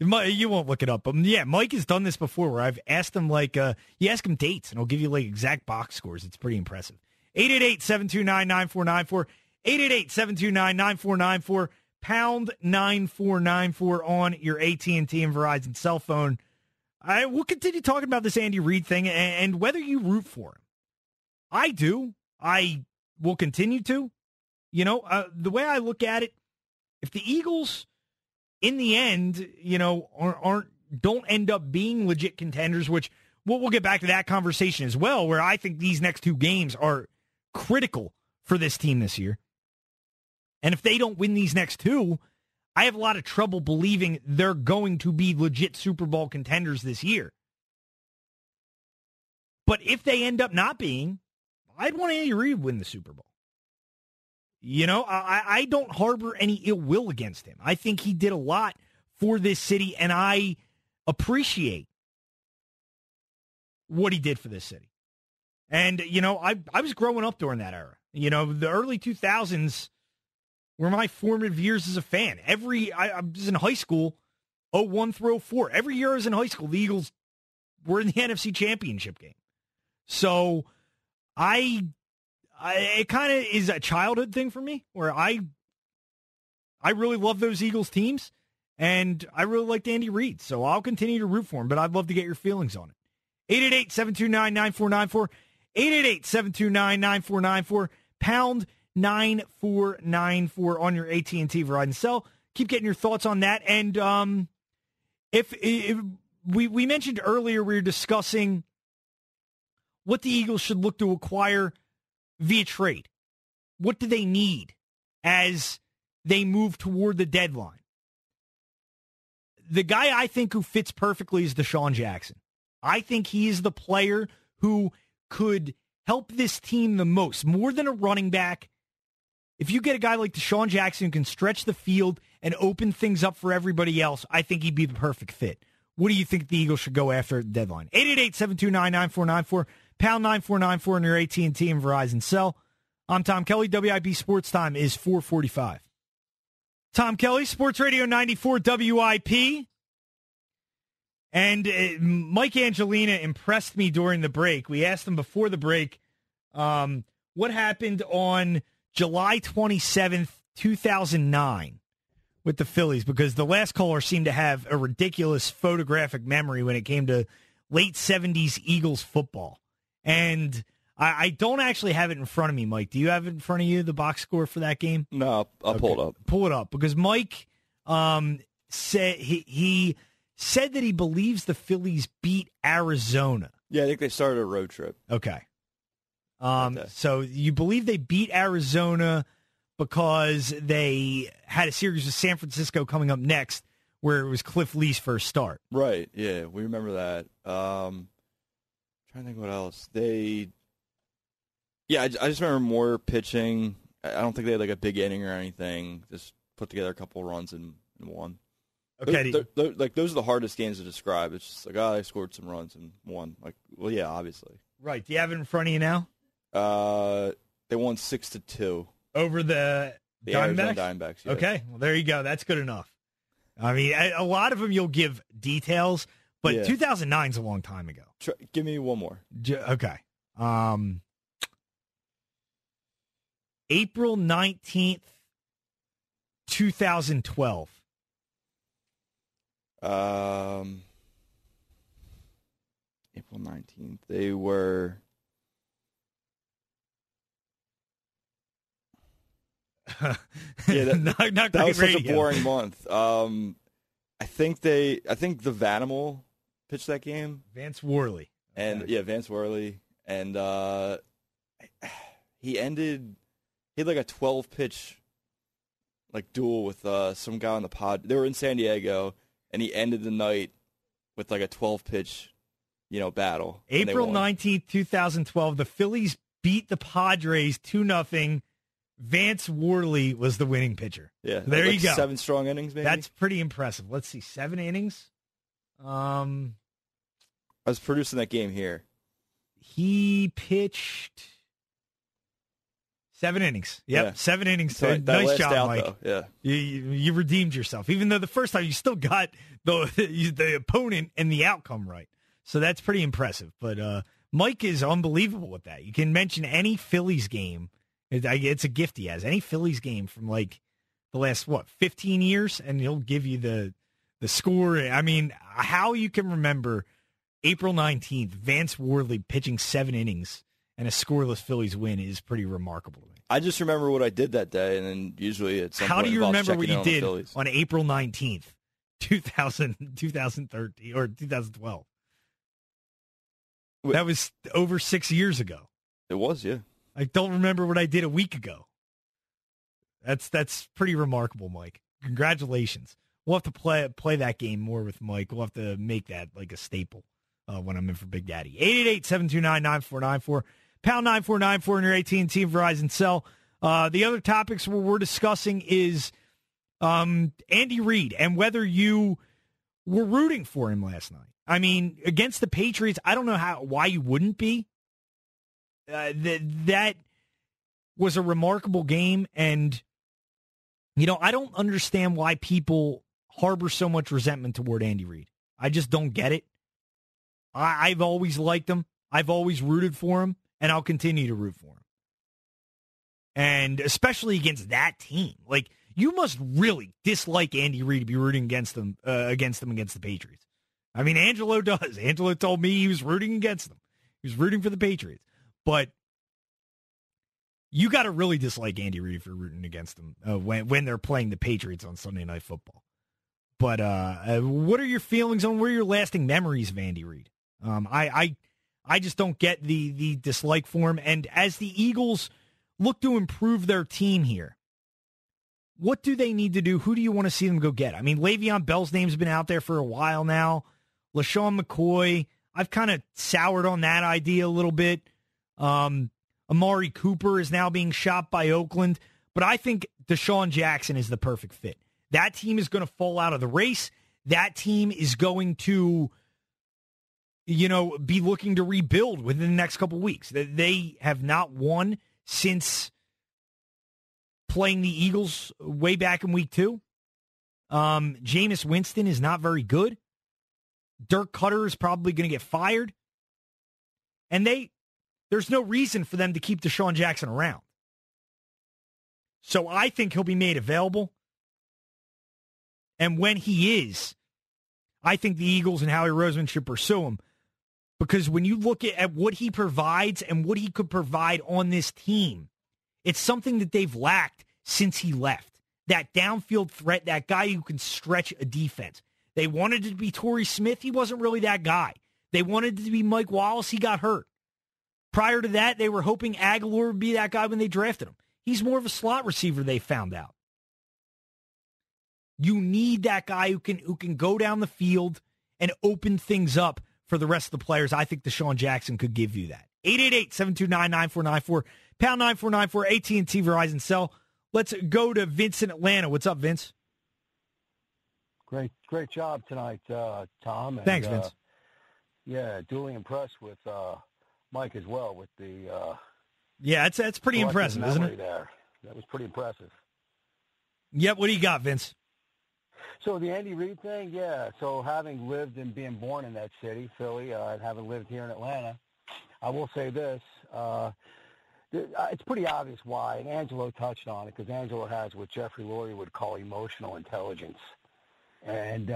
You won't look it up. But, yeah, Mike has done this before where I've asked him, like, you ask him dates, and he'll give you, like, exact box scores. It's pretty impressive. 888-729-9494, 888-729-9494, pound 9494 on your AT&T and Verizon cell phone. We'll continue talking about this Andy Reid thing and whether you root for him. I do. I will continue to. You know, the way I look at it, if the Eagles, in the end, you know, don't end up being legit contenders, which we'll get back to that conversation as well, where I think these next two games are critical for this team this year. And if they don't win these next two, I have a lot of trouble believing they're going to be legit Super Bowl contenders this year. But if they end up not being, I'd want Andy Reid to win the Super Bowl. You know, I don't harbor any ill will against him. I think he did a lot for this city, and I appreciate what he did for this city. And, you know, I was growing up during that era. You know, the early 2000s were my formative years as a fan. I was in high school, 01 through 04. Every year I was in high school, the Eagles were in the NFC Championship game. So it kind of is a childhood thing for me where I really love those Eagles teams, And I really liked Andy Reid, so I'll continue to root for him, but I'd love to get your feelings on it. 888-729-9494, 888-729-9494, pound 9494 on your AT&T Verizon cell. Keep getting your thoughts on that. And if we mentioned earlier, we were discussing what the Eagles should look to acquire via trade. What do they need as they move toward the deadline? The guy I think who fits perfectly is DeSean Jackson. I think he is the player who could help this team the most, more than a running back. If you get a guy like DeSean Jackson who can stretch the field and open things up for everybody else, I think he'd be the perfect fit. What do you think the Eagles should go after the deadline? 888-729-9494, pound 9494 on your AT&T and Verizon cell. I'm Tom Kelly. WIP Sports Time is 4:45. Tom Kelly, Sports Radio 94 WIP. And Mike Angelina impressed me during the break. We asked him before the break what happened on July 27th, 2009 with the Phillies, because the last caller seemed to have a ridiculous photographic memory when it came to late 70s Eagles football. And I don't actually have it in front of me, Mike. Do you have it in front of you, the box score for that game? No, I'll pull it up. Pull it up, because Mike said he said that he believes the Phillies beat Arizona. Yeah, I think they started a road trip. Okay. So you believe they beat Arizona because they had a series with San Francisco coming up next where it was Cliff Lee's first start. Right, yeah, we remember that. Trying to think what else. Yeah, I just remember Moore pitching. I don't think they had like a big inning or anything. Just put together a couple of runs and won. Okay, those are the hardest games to describe. It's just like, oh, they scored some runs and won. Like, well, yeah, obviously. Right. Do you have it in front of you now? They won 6-2 over the Diamondbacks. Arizona Diamondbacks, yeah. Okay, well there you go. That's good enough. I mean, a lot of them you'll give details, but yeah. 2009's a long time ago. Give me one more. Okay. April 19th, 2012. April 19th. They were... yeah, not that was radio. Such a boring month. I think the Vanimal pitched that game. Vance Worley. Okay. And yeah, Vance Worley. And he ended... He had like a 12-pitch like duel with some guy on the pod. They were in San Diego, and he ended the night with like a 12-pitch, battle. April 19th, 2012, the Phillies beat the Padres 2-0. Vance Worley was the winning pitcher. Yeah, so there like you go. 7 strong innings, maybe. That's pretty impressive. Let's see, 7 innings. I was producing that game here. He pitched. 7 innings. Yep, yeah. 7 innings. So nice job, out, Mike. Though. Yeah, you redeemed yourself, even though the first time you still got the opponent and the outcome right. So that's pretty impressive. But Mike is unbelievable with that. You can mention any Phillies game. It's a gift he has. Any Phillies game from like the last, 15 years, and he'll give you the score. I mean, how you can remember April 19th, Vance Worley pitching 7 innings and a scoreless Phillies win is pretty remarkable to me. I just remember what I did that day, and then usually it's some point involves checking in on the Phillies. How do you remember what you did on April 19th, 2013 or 2012? That was over 6 years ago. It was, yeah. I don't remember what I did a week ago. That's pretty remarkable, Mike. Congratulations. We'll have to play that game more with Mike. We'll have to make that like a staple when I'm in for Big Daddy. 888-729-9494. Pound 9494 in your AT&T Verizon cell. The other topics we're discussing is Andy Reid and whether you were rooting for him last night. I mean, against the Patriots, I don't know why you wouldn't be. That was a remarkable game, and I don't understand why people harbor so much resentment toward Andy Reid. I just don't get it. I've always liked him. I've always rooted for him. And I'll continue to root for him. And especially against that team. Like, you must really dislike Andy Reid to be rooting against the Patriots. I mean, Angelo does. Angelo told me he was rooting against them. He was rooting for the Patriots. But you got to really dislike Andy Reid if you're rooting against them when they're playing the Patriots on Sunday Night Football. But what are your feelings on? What are your lasting memories of Andy Reid? I just don't get the dislike for him. And as the Eagles look to improve their team here, what do they need to do? Who do you want to see them go get? I mean, Le'Veon Bell's name's been out there for a while now. LaShawn McCoy, I've kind of soured on that idea a little bit. Amari Cooper is now being shopped by Oakland. But I think DeSean Jackson is the perfect fit. That team is going to fall out of the race. That team is going to, you know, be looking to rebuild within the next couple weeks. They have not won since playing the Eagles way back in week 2. Jameis Winston is not very good. Dirk Cutter is probably going to get fired. And there's no reason for them to keep DeSean Jackson around. So I think he'll be made available. And when he is, I think the Eagles and Howie Roseman should pursue him, because when you look at what he provides and what he could provide on this team, it's something that they've lacked since he left. That downfield threat, that guy who can stretch a defense. They wanted it to be Torrey Smith. He wasn't really that guy. They wanted it to be Mike Wallace. He got hurt. Prior to that, they were hoping Agholor would be that guy when they drafted him. He's more of a slot receiver, they found out. You need that guy who can go down the field and open things up for the rest of the players. I think DeSean Jackson could give you that. 888-729-9494, pound 9494, AT&T, Verizon Cell. Let's go to Vince in Atlanta. What's up, Vince? Great job tonight, Tom. And, thanks, Vince. Yeah, duly impressed with Mike as well with the. Yeah, that's pretty impressive, isn't it? There. That was pretty impressive. Yep. What do you got, Vince? So the Andy Reid thing, yeah. So having lived and being born in that city, Philly, and having lived here in Atlanta, I will say this. It's pretty obvious why, and Angelo touched on it, because Angelo has what Jeffrey Lurie would call emotional intelligence. And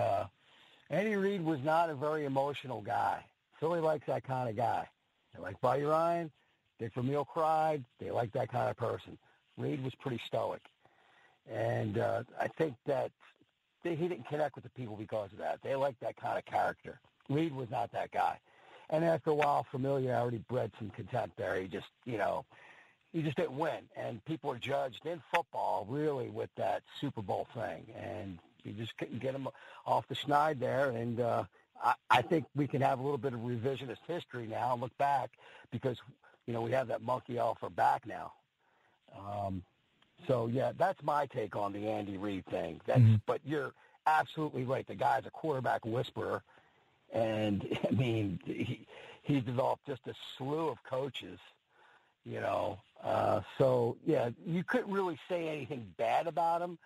Andy Reid was not a very emotional guy. Philly likes that kind of guy. They like Buddy Ryan. Dick Vermeil cried. They like that kind of person. Reid was pretty stoic. And I think that he didn't connect with the people because of that. They liked that kind of character. Reid was not that guy. And after a while, familiarity bred some contempt there. He just didn't win. And people are judged in football, really, with that Super Bowl thing. And you just couldn't get him off the schneid there. And I think we can have a little bit of revisionist history now and look back, because, you know, we have that monkey off our back now. So, yeah, that's my take on the Andy Reid thing. But you're absolutely right. The guy's a quarterback whisperer. And, I mean, he developed just a slew of coaches, you know. So, yeah, you couldn't really say anything bad about him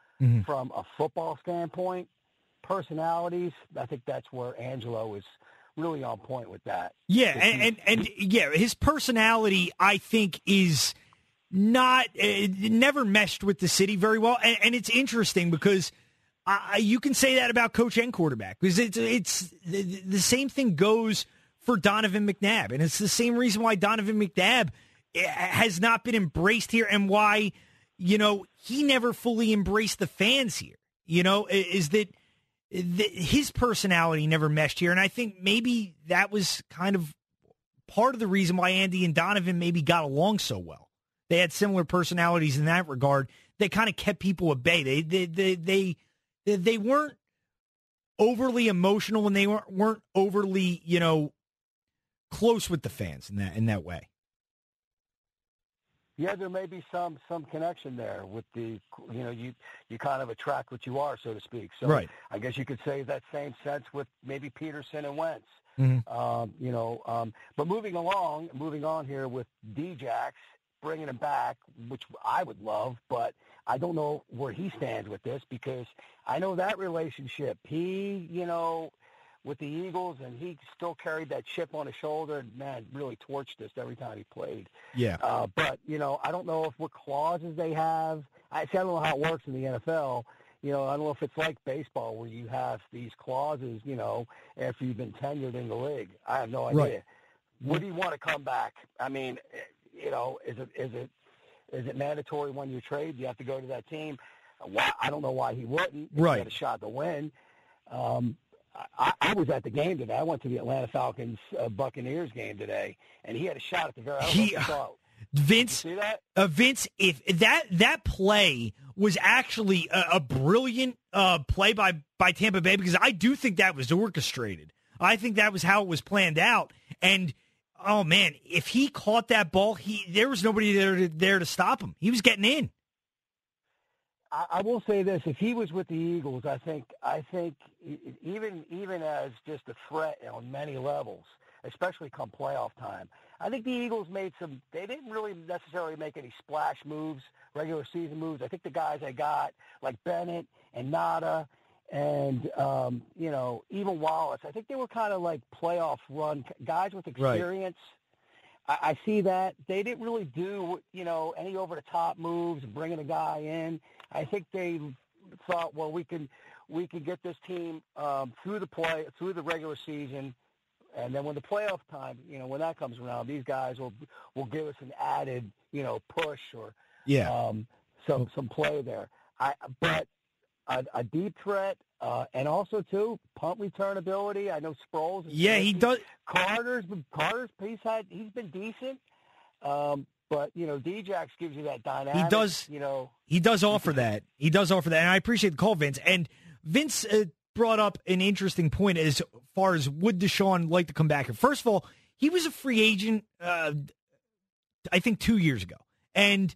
from a football standpoint. Personalities, I think that's where Angelo is really on point with that. Yeah, and his personality, I think, is – never meshed with the city very well. And it's interesting because you can say that about coach and quarterback, because it's the same thing goes for Donovan McNabb. And it's the same reason why Donovan McNabb has not been embraced here, and why, you know, he never fully embraced the fans here, you know, is that his personality never meshed here. And I think maybe that was kind of part of the reason why Andy and Donovan maybe got along so well. They had similar personalities in that regard. They kind of kept people at bay. They weren't overly emotional, and they weren't overly, you know, close with the fans in that way. Yeah, there may be some connection there with the, you know, you kind of attract what you are, so to speak. So right. I guess you could say that same sense with maybe Peterson and Wentz. But moving on here with D-Jax, bringing him back, which I would love, but I don't know where he stands with this, because I know that relationship. He, you know, with the Eagles, and he still carried that chip on his shoulder, and, man, really torched us every time he played. Yeah. But, you know, I don't know if what clauses they have. I don't know how it works in the NFL. You know, I don't know if it's like baseball where you have these clauses, you know, after you've been tenured in the league. I have no idea. Right. Would he want to come back? I mean, you know, is it mandatory when you trade? Do you have to go to that team? Well, I don't know why he wouldn't. Right. He had a shot to win. I was at the game today. I went to the Atlanta Falcons Buccaneers game today, and he had a shot at the very end. Vince, did you see that? Vince, if that play was actually a brilliant play by Tampa Bay, because I do think that was orchestrated. I think that was how it was planned out. And, oh, man, if he caught that ball, there was nobody there to stop him. He was getting in. I will say this. If he was with the Eagles, I think even as just a threat on many levels, especially come playoff time, I think the Eagles they didn't really necessarily make any splash moves, regular season moves. I think the guys they got, like Bennett and Nada and, you know, even Wallace, I think they were kind of like playoff run guys with experience. Right. I see that. They didn't really do, you know, any over-the-top moves, bringing a guy in. I think they thought, well, we can get this team through the regular season, and then when the playoff time, you know, when that comes around, these guys will give us an added, you know, push or some play there. But a deep threat, and also too punt return ability. I know Sproles. Yeah, he does. Carter's he's been decent. But, you know, Djax gives you that dynamic. He does, you know. He does offer that. He does offer that. And I appreciate the call, Vince. And Vince brought up an interesting point as far as would DeSean like to come back. And first of all, he was a free agent, I think, 2 years ago. And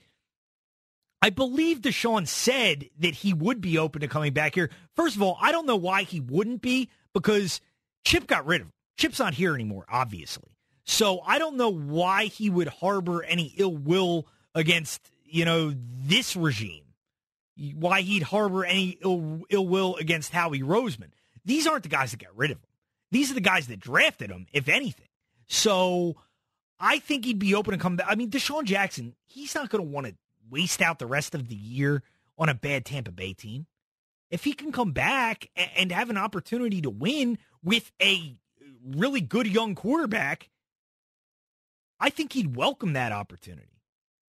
I believe DeSean said that he would be open to coming back here. First of all, I don't know why he wouldn't be, because Chip got rid of him. Chip's not here anymore, obviously. So I don't know why he would harbor any ill will against, you know, this regime. Why he'd harbor any ill will against Howie Roseman. These aren't the guys that got rid of him. These are the guys that drafted him, if anything. So I think he'd be open to come back. I mean, DeSean Jackson, he's not going to want to waste out the rest of the year on a bad Tampa Bay team. If he can come back and have an opportunity to win with a really good young quarterback, I think he'd welcome that opportunity.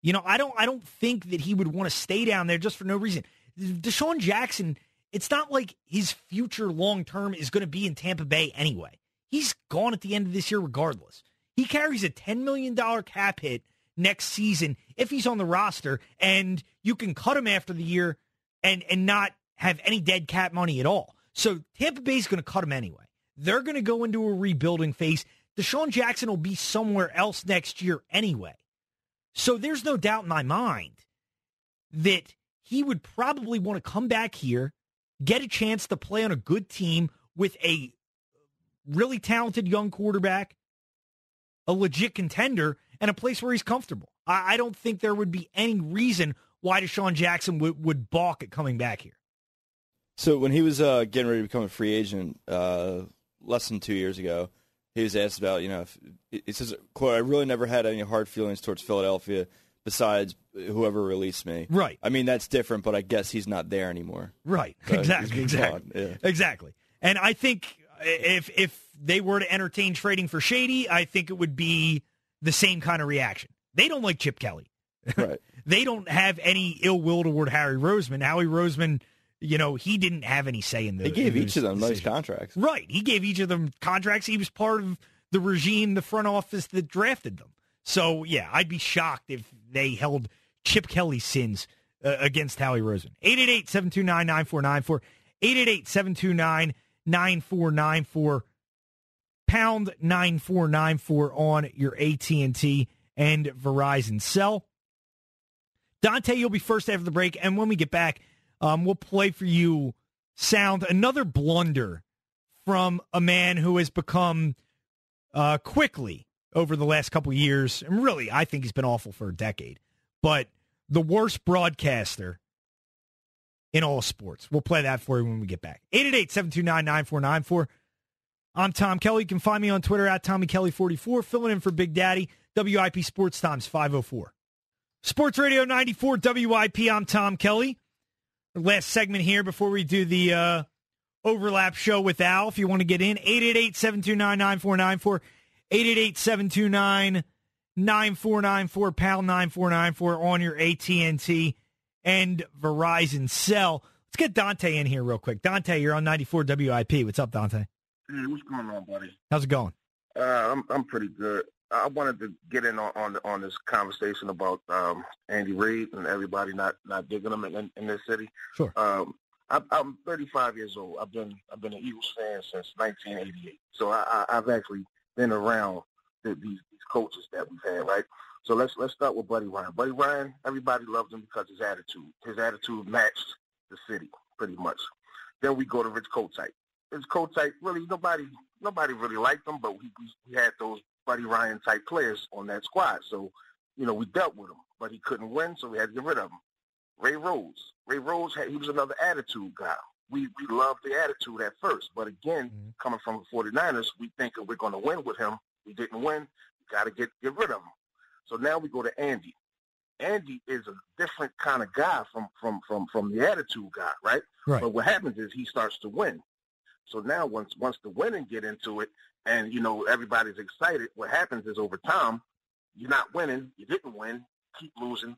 You know, I don't think that he would want to stay down there just for no reason. DeSean Jackson, it's not like his future long-term is going to be in Tampa Bay anyway. He's gone at the end of this year regardless. He carries a $10 million cap hit next season if he's on the roster, and you can cut him after the year and not have any dead cap money at all. So Tampa Bay's going to cut him anyway. They're going to go into a rebuilding phase. DeSean Jackson will be somewhere else next year anyway. So there's no doubt in my mind that he would probably want to come back here, get a chance to play on a good team with a really talented young quarterback, a legit contender, and a place where he's comfortable. I don't think there would be any reason why DeSean Jackson would balk at coming back here. So when he was getting ready to become a free agent less than 2 years ago, he was asked about, you know, it says, quote, "I really never had any hard feelings towards Philadelphia besides whoever released me." Right. I mean, that's different, but I guess he's not there anymore. Right. So exactly. Yeah. Exactly. And I think if they were to entertain trading for Shady, I think it would be the same kind of reaction. They don't like Chip Kelly. Right. They don't have any ill will toward Harry Roseman. Howie Roseman, you know, he didn't have any say in the. He gave each of them nice contracts. Right. He gave each of them contracts. He was part of the regime, the front office that drafted them. So, yeah, I'd be shocked if they held Chip Kelly's sins against Howie Roseman. 888-729-9494. 888-729-9494. Pound 9494 on your AT&T and Verizon cell. Dante, you'll be first after the break. And when we get back, we'll play for you sound, another blunder from a man who has become quickly over the last couple of years, and really I think he's been awful for a decade, but the worst broadcaster in all sports. We'll play that for you when we get back. 888-729-9494. I'm Tom Kelly. You can find me on Twitter at TommyKelly44, filling in for Big Daddy. WIP Sports Times 504. Sports Radio 94 WIP. I'm Tom Kelly. Our last segment here before we do the overlap show with Al. If you want to get in, 888-729-9494, 888-729-9494, pound 9494 on your AT&T and Verizon cell. Let's get Dante in here real quick. Dante, you're on 94 WIP. What's up, Dante? Hey, what's going on, buddy? How's it going? I'm pretty good. I wanted to get in on this conversation about Andy Reid and everybody not digging him in this city. Sure. I'm 35 years old. I've been an Eagles fan since 1988. So I've actually been around these coaches that we've had, right? So let's start with Buddy Ryan. Buddy Ryan, everybody loved him because his attitude. His attitude matched the city pretty much. Then we go to Rich Kotite. Rich Kotite, really nobody really liked him, but we had those Buddy Ryan type players on that squad. So, we dealt with him, but he couldn't win, so we had to get rid of him. Ray Rhodes, he was another attitude guy. We loved the attitude at first, but again, coming from the 49ers, we think we're going to win with him. We didn't win. Got to get rid of him. So now we go to Andy. Andy is a different kind of guy from the attitude guy, right? Right. But what happens is he starts to win. So now once the winning get into it, and, everybody's excited, what happens is over time, you're not winning, you didn't win, keep losing,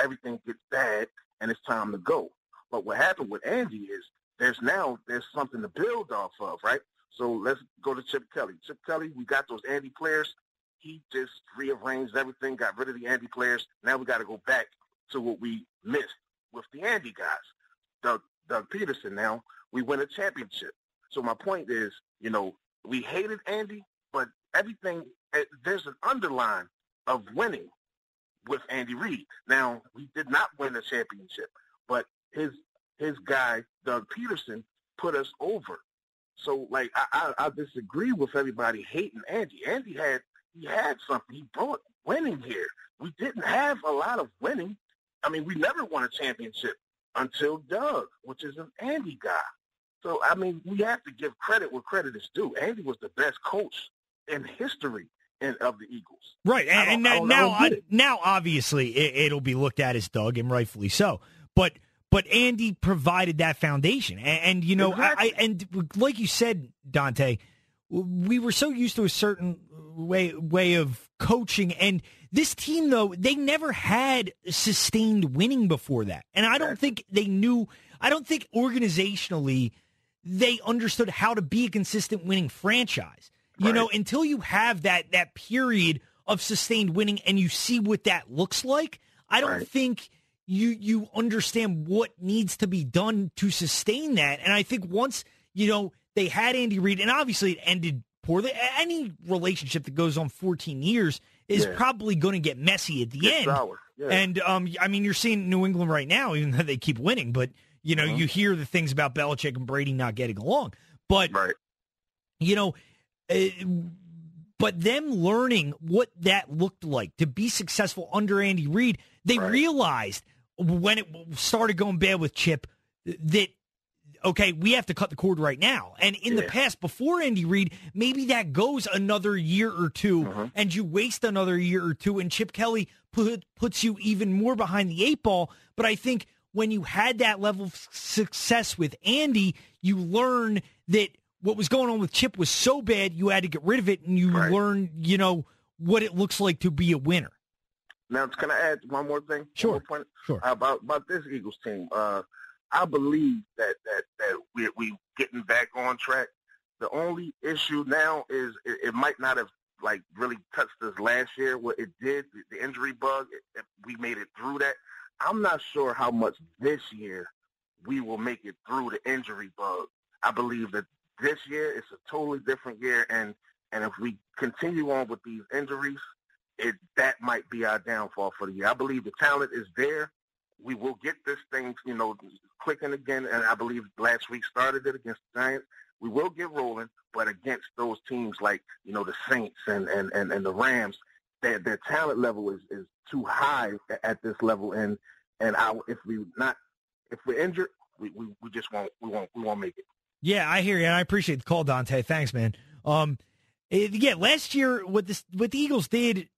everything gets bad, and it's time to go. But what happened with Andy is there's something to build off of, right? So let's go to Chip Kelly. Chip Kelly, we got those Andy players. He just rearranged everything, got rid of the Andy players. Now we got to go back to what we missed with the Andy guys. Doug Peterson now, we win a championship. So my point is, we hated Andy, but everything, there's an underline of winning with Andy Reid. Now, we did not win the championship, but his guy, Doug Peterson, put us over. So, I disagree with everybody hating Andy. Andy had something. He brought winning here. We didn't have a lot of winning. I mean, we never won a championship until Doug, which is an Andy guy. So, we have to give credit where credit is due. Andy was the best coach in history of the Eagles. Right, and now obviously it'll be looked at as Doug, and rightfully so. But Andy provided that foundation, and exactly. And like you said, Dante, we were so used to a certain way of coaching, and this team though, they never had sustained winning before that, and I don't think they knew. I don't think organizationally they understood how to be a consistent winning franchise. Right. Until you have that period of sustained winning and you see what that looks like, I don't think you understand what needs to be done to sustain that. And I think once, they had Andy Reid, and obviously it ended poorly. Any relationship that goes on 14 years is probably going to get messy at the end. Yeah. And, you're seeing New England right now, even though they keep winning, but... you hear the things about Belichick and Brady not getting along, but but them learning what that looked like to be successful under Andy Reid, they realized when it started going bad with Chip that we have to cut the cord right now. And in the past, before Andy Reid, maybe that goes another year or two, and you waste another year or two, and Chip Kelly puts you even more behind the eight ball. But I think, when you had that level of success with Andy, you learn that what was going on with Chip was so bad you had to get rid of it, and you learn, what it looks like to be a winner. Now, can I add one more thing? Sure. One more point? Sure. About this Eagles team, I believe that we're getting back on track. The only issue now is it might not have really touched us last year. What it did, the injury bug, we made it through that. I'm not sure how much this year we will make it through the injury bug. I believe that this year it's a totally different year, and if we continue on with these injuries, that might be our downfall for the year. I believe the talent is there. We will get this thing, clicking again, and I believe last week started it against the Giants. We will get rolling, but against those teams like, the Saints and the Rams, their talent level is too high at this level, if we're injured, we just won't make it. Yeah, I hear you, and I appreciate the call, Dante. Thanks, man. Last year, what the Eagles did,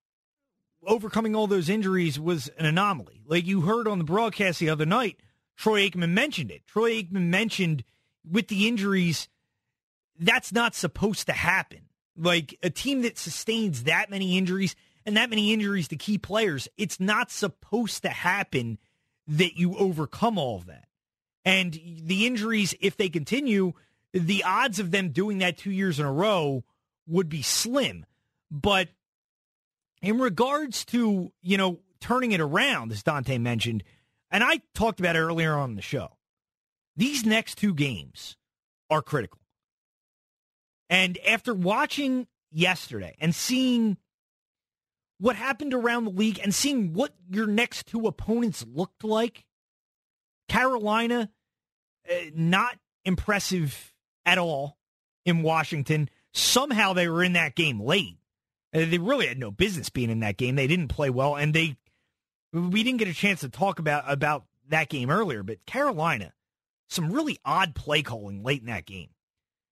overcoming all those injuries, was an anomaly. Like you heard on the broadcast the other night, Troy Aikman mentioned it. Troy Aikman mentioned with the injuries, that's not supposed to happen. Like a team that sustains that many injuries and that many injuries to key players, it's not supposed to happen that you overcome all of that. And the injuries, if they continue, the odds of them doing that 2 years in a row would be slim. But in regards to, you know, turning it around, as Dante mentioned, and I talked about it earlier on in the show, these next two games are critical. And after watching yesterday and seeing what happened around the league and seeing what your next two opponents looked like, Carolina, not impressive at all in Washington. Somehow they were in that game late. They really had no business being in that game. They didn't play well, and we didn't get a chance to talk about that game earlier, but Carolina, some really odd play calling late in that game.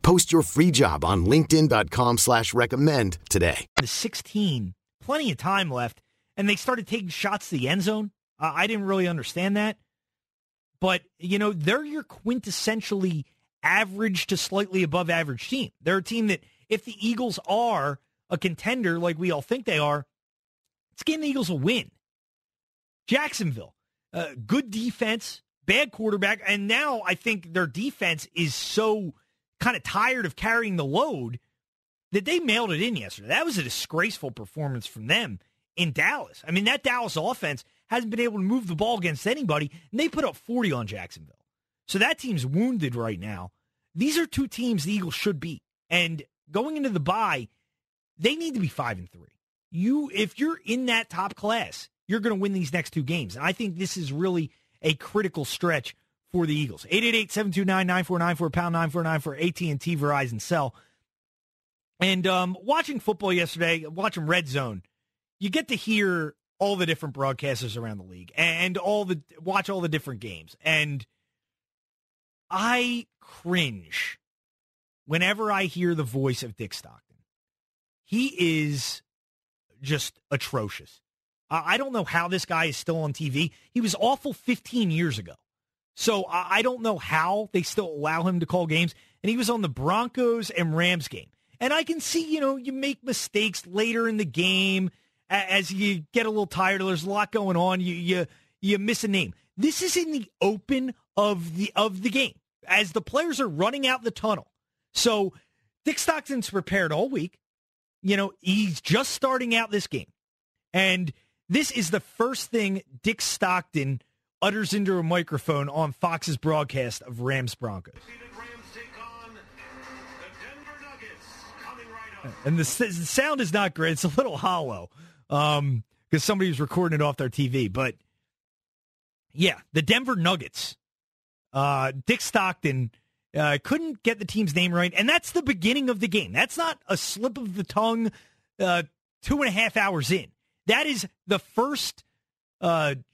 Post your free job on LinkedIn.com/recommend today. The 16, plenty of time left, and they started taking shots to the end zone. I didn't really understand that. But, you know, they're your quintessentially average to slightly above average team. They're a team that, if the Eagles are a contender like we all think they are, it's getting the Eagles a win. Jacksonville, good defense, bad quarterback, and now I think their defense is so kind of tired of carrying the load that they mailed it in yesterday. That was a disgraceful performance from them in Dallas. I mean, that Dallas offense hasn't been able to move the ball against anybody, and they put up 40 on Jacksonville. So that team's wounded right now. These are two teams the Eagles should beat. And going into the bye, they need to be 5-3. If you're in that top class, you're going to win these next two games. And I think this is really a critical stretch for the Eagles. 888-729-9494, pound 9494, AT&T, Verizon, cell. And watching football yesterday, watching Red Zone, you get to hear all the different broadcasters around the league and watch all the different games. And I cringe whenever I hear the voice of Dick Stockton. He is just atrocious. I don't know how this guy is still on TV. He was awful 15 years ago. So I don't know how they still allow him to call games. And he was on the Broncos and Rams game. And I can see, you know, you make mistakes later in the game as you get a little tired. There's a lot going on. You miss a name. This is in the open of the game as the players are running out the tunnel. So Dick Stockton's prepared all week. You know, he's just starting out this game. And this is the first thing Dick Stockton utters into a microphone on Fox's broadcast of Rams Broncos. And the sound is not great. It's a little hollow because somebody was recording it off their TV. But, yeah, the Denver Nuggets. Dick Stockton couldn't get the team's name right, and that's the beginning of the game. That's not a slip of the tongue 2.5 hours in. That is the first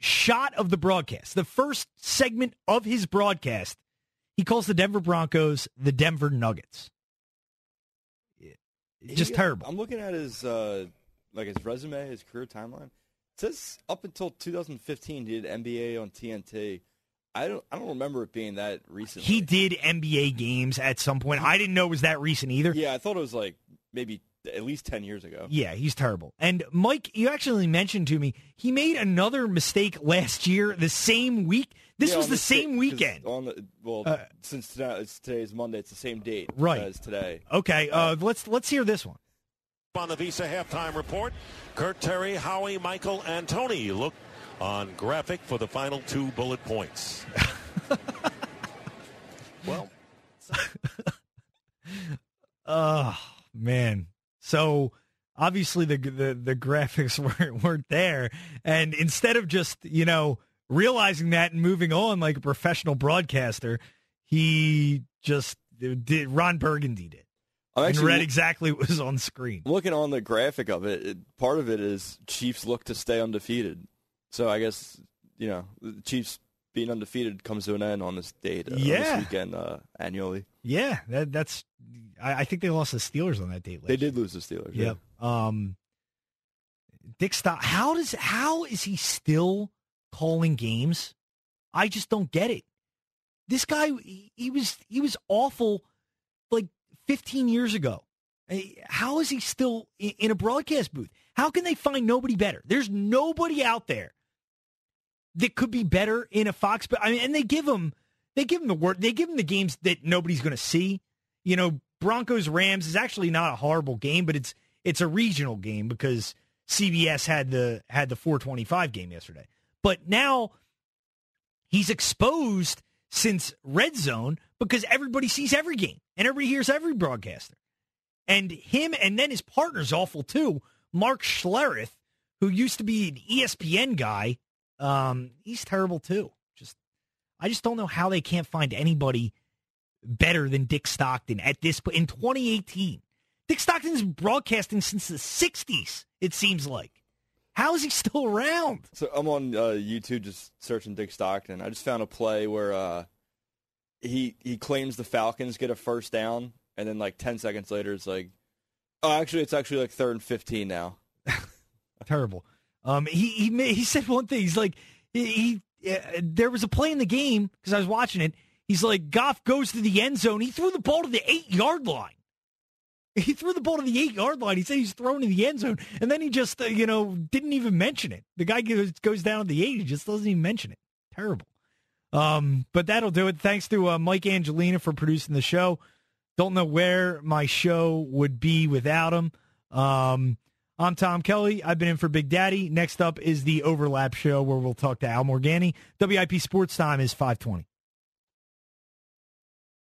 shot of the broadcast, the first segment of his broadcast. He calls the Denver Broncos the Denver Nuggets. Terrible. I'm looking at his resume, his career timeline. It says up until 2015 he did NBA on TNT. I don't remember it being that recent. He did NBA games at some point. I didn't know it was that recent either. Yeah, I thought it was like maybe at least 10 years ago. Yeah, he's terrible. And Mike, you actually mentioned to me, he made another mistake last year, the same week. This was the same weekend. Since today's Monday, it's the same date as today. Okay, let's hear this one. On the Visa halftime report, Kurt, Terry, Howie, Michael, and Tony look on graphic for the final two bullet points. Well. Oh, man. So obviously the graphics weren't there. And instead of just, you know, realizing that and moving on like a professional broadcaster, he just did Ron Burgundy did. And read exactly what was on screen. Looking on the graphic of it, part of it is Chiefs look to stay undefeated. So I guess, you know, the Chiefs being undefeated comes to an end on this date, this weekend annually. Yeah, that's. I think they lost the Steelers on that date. They did lose the Steelers. Yep. Yeah. Dick Stock. How is he still calling games? I just don't get it. This guy, he was awful. 15 years ago. How is he still in a broadcast booth? How can they find nobody better? There's nobody out there that could be better in a Fox. I mean, and they give him the work. They give him the games that nobody's going to see. You know, Broncos Rams is actually not a horrible game, but it's a regional game because CBS had the 425 game yesterday. But now he's exposed since Red Zone because everybody sees every game and everybody hears every broadcaster. And him and then his partner's awful too, Mark Schlereth, who used to be an ESPN guy. He's terrible too. I just don't know how they can't find anybody better than Dick Stockton at this point in 2018. Dick Stockton's been broadcasting since the 60s, it seems like. How is he still around? So I'm on YouTube just searching Dick Stockton. I just found a play where he claims the Falcons get a first down, and then like 10 seconds later it's like, oh, actually it's actually like 3rd and 15 now. Terrible. He said one thing. He's like, there was a play in the game because I was watching it. He's like, Goff goes to the end zone. He threw the ball to the 8-yard line. He threw the ball to the 8-yard line. He said he's thrown in the end zone, and then he just, didn't even mention it. The guy goes down to the 8. He just doesn't even mention it. Terrible. But that'll do it. Thanks to Mike Angelina for producing the show. Don't know where my show would be without him. I'm Tom Kelly. I've been in for Big Daddy. Next up is the Overlap Show, where we'll talk to Al Morgani. WIP Sports Time is 5:20.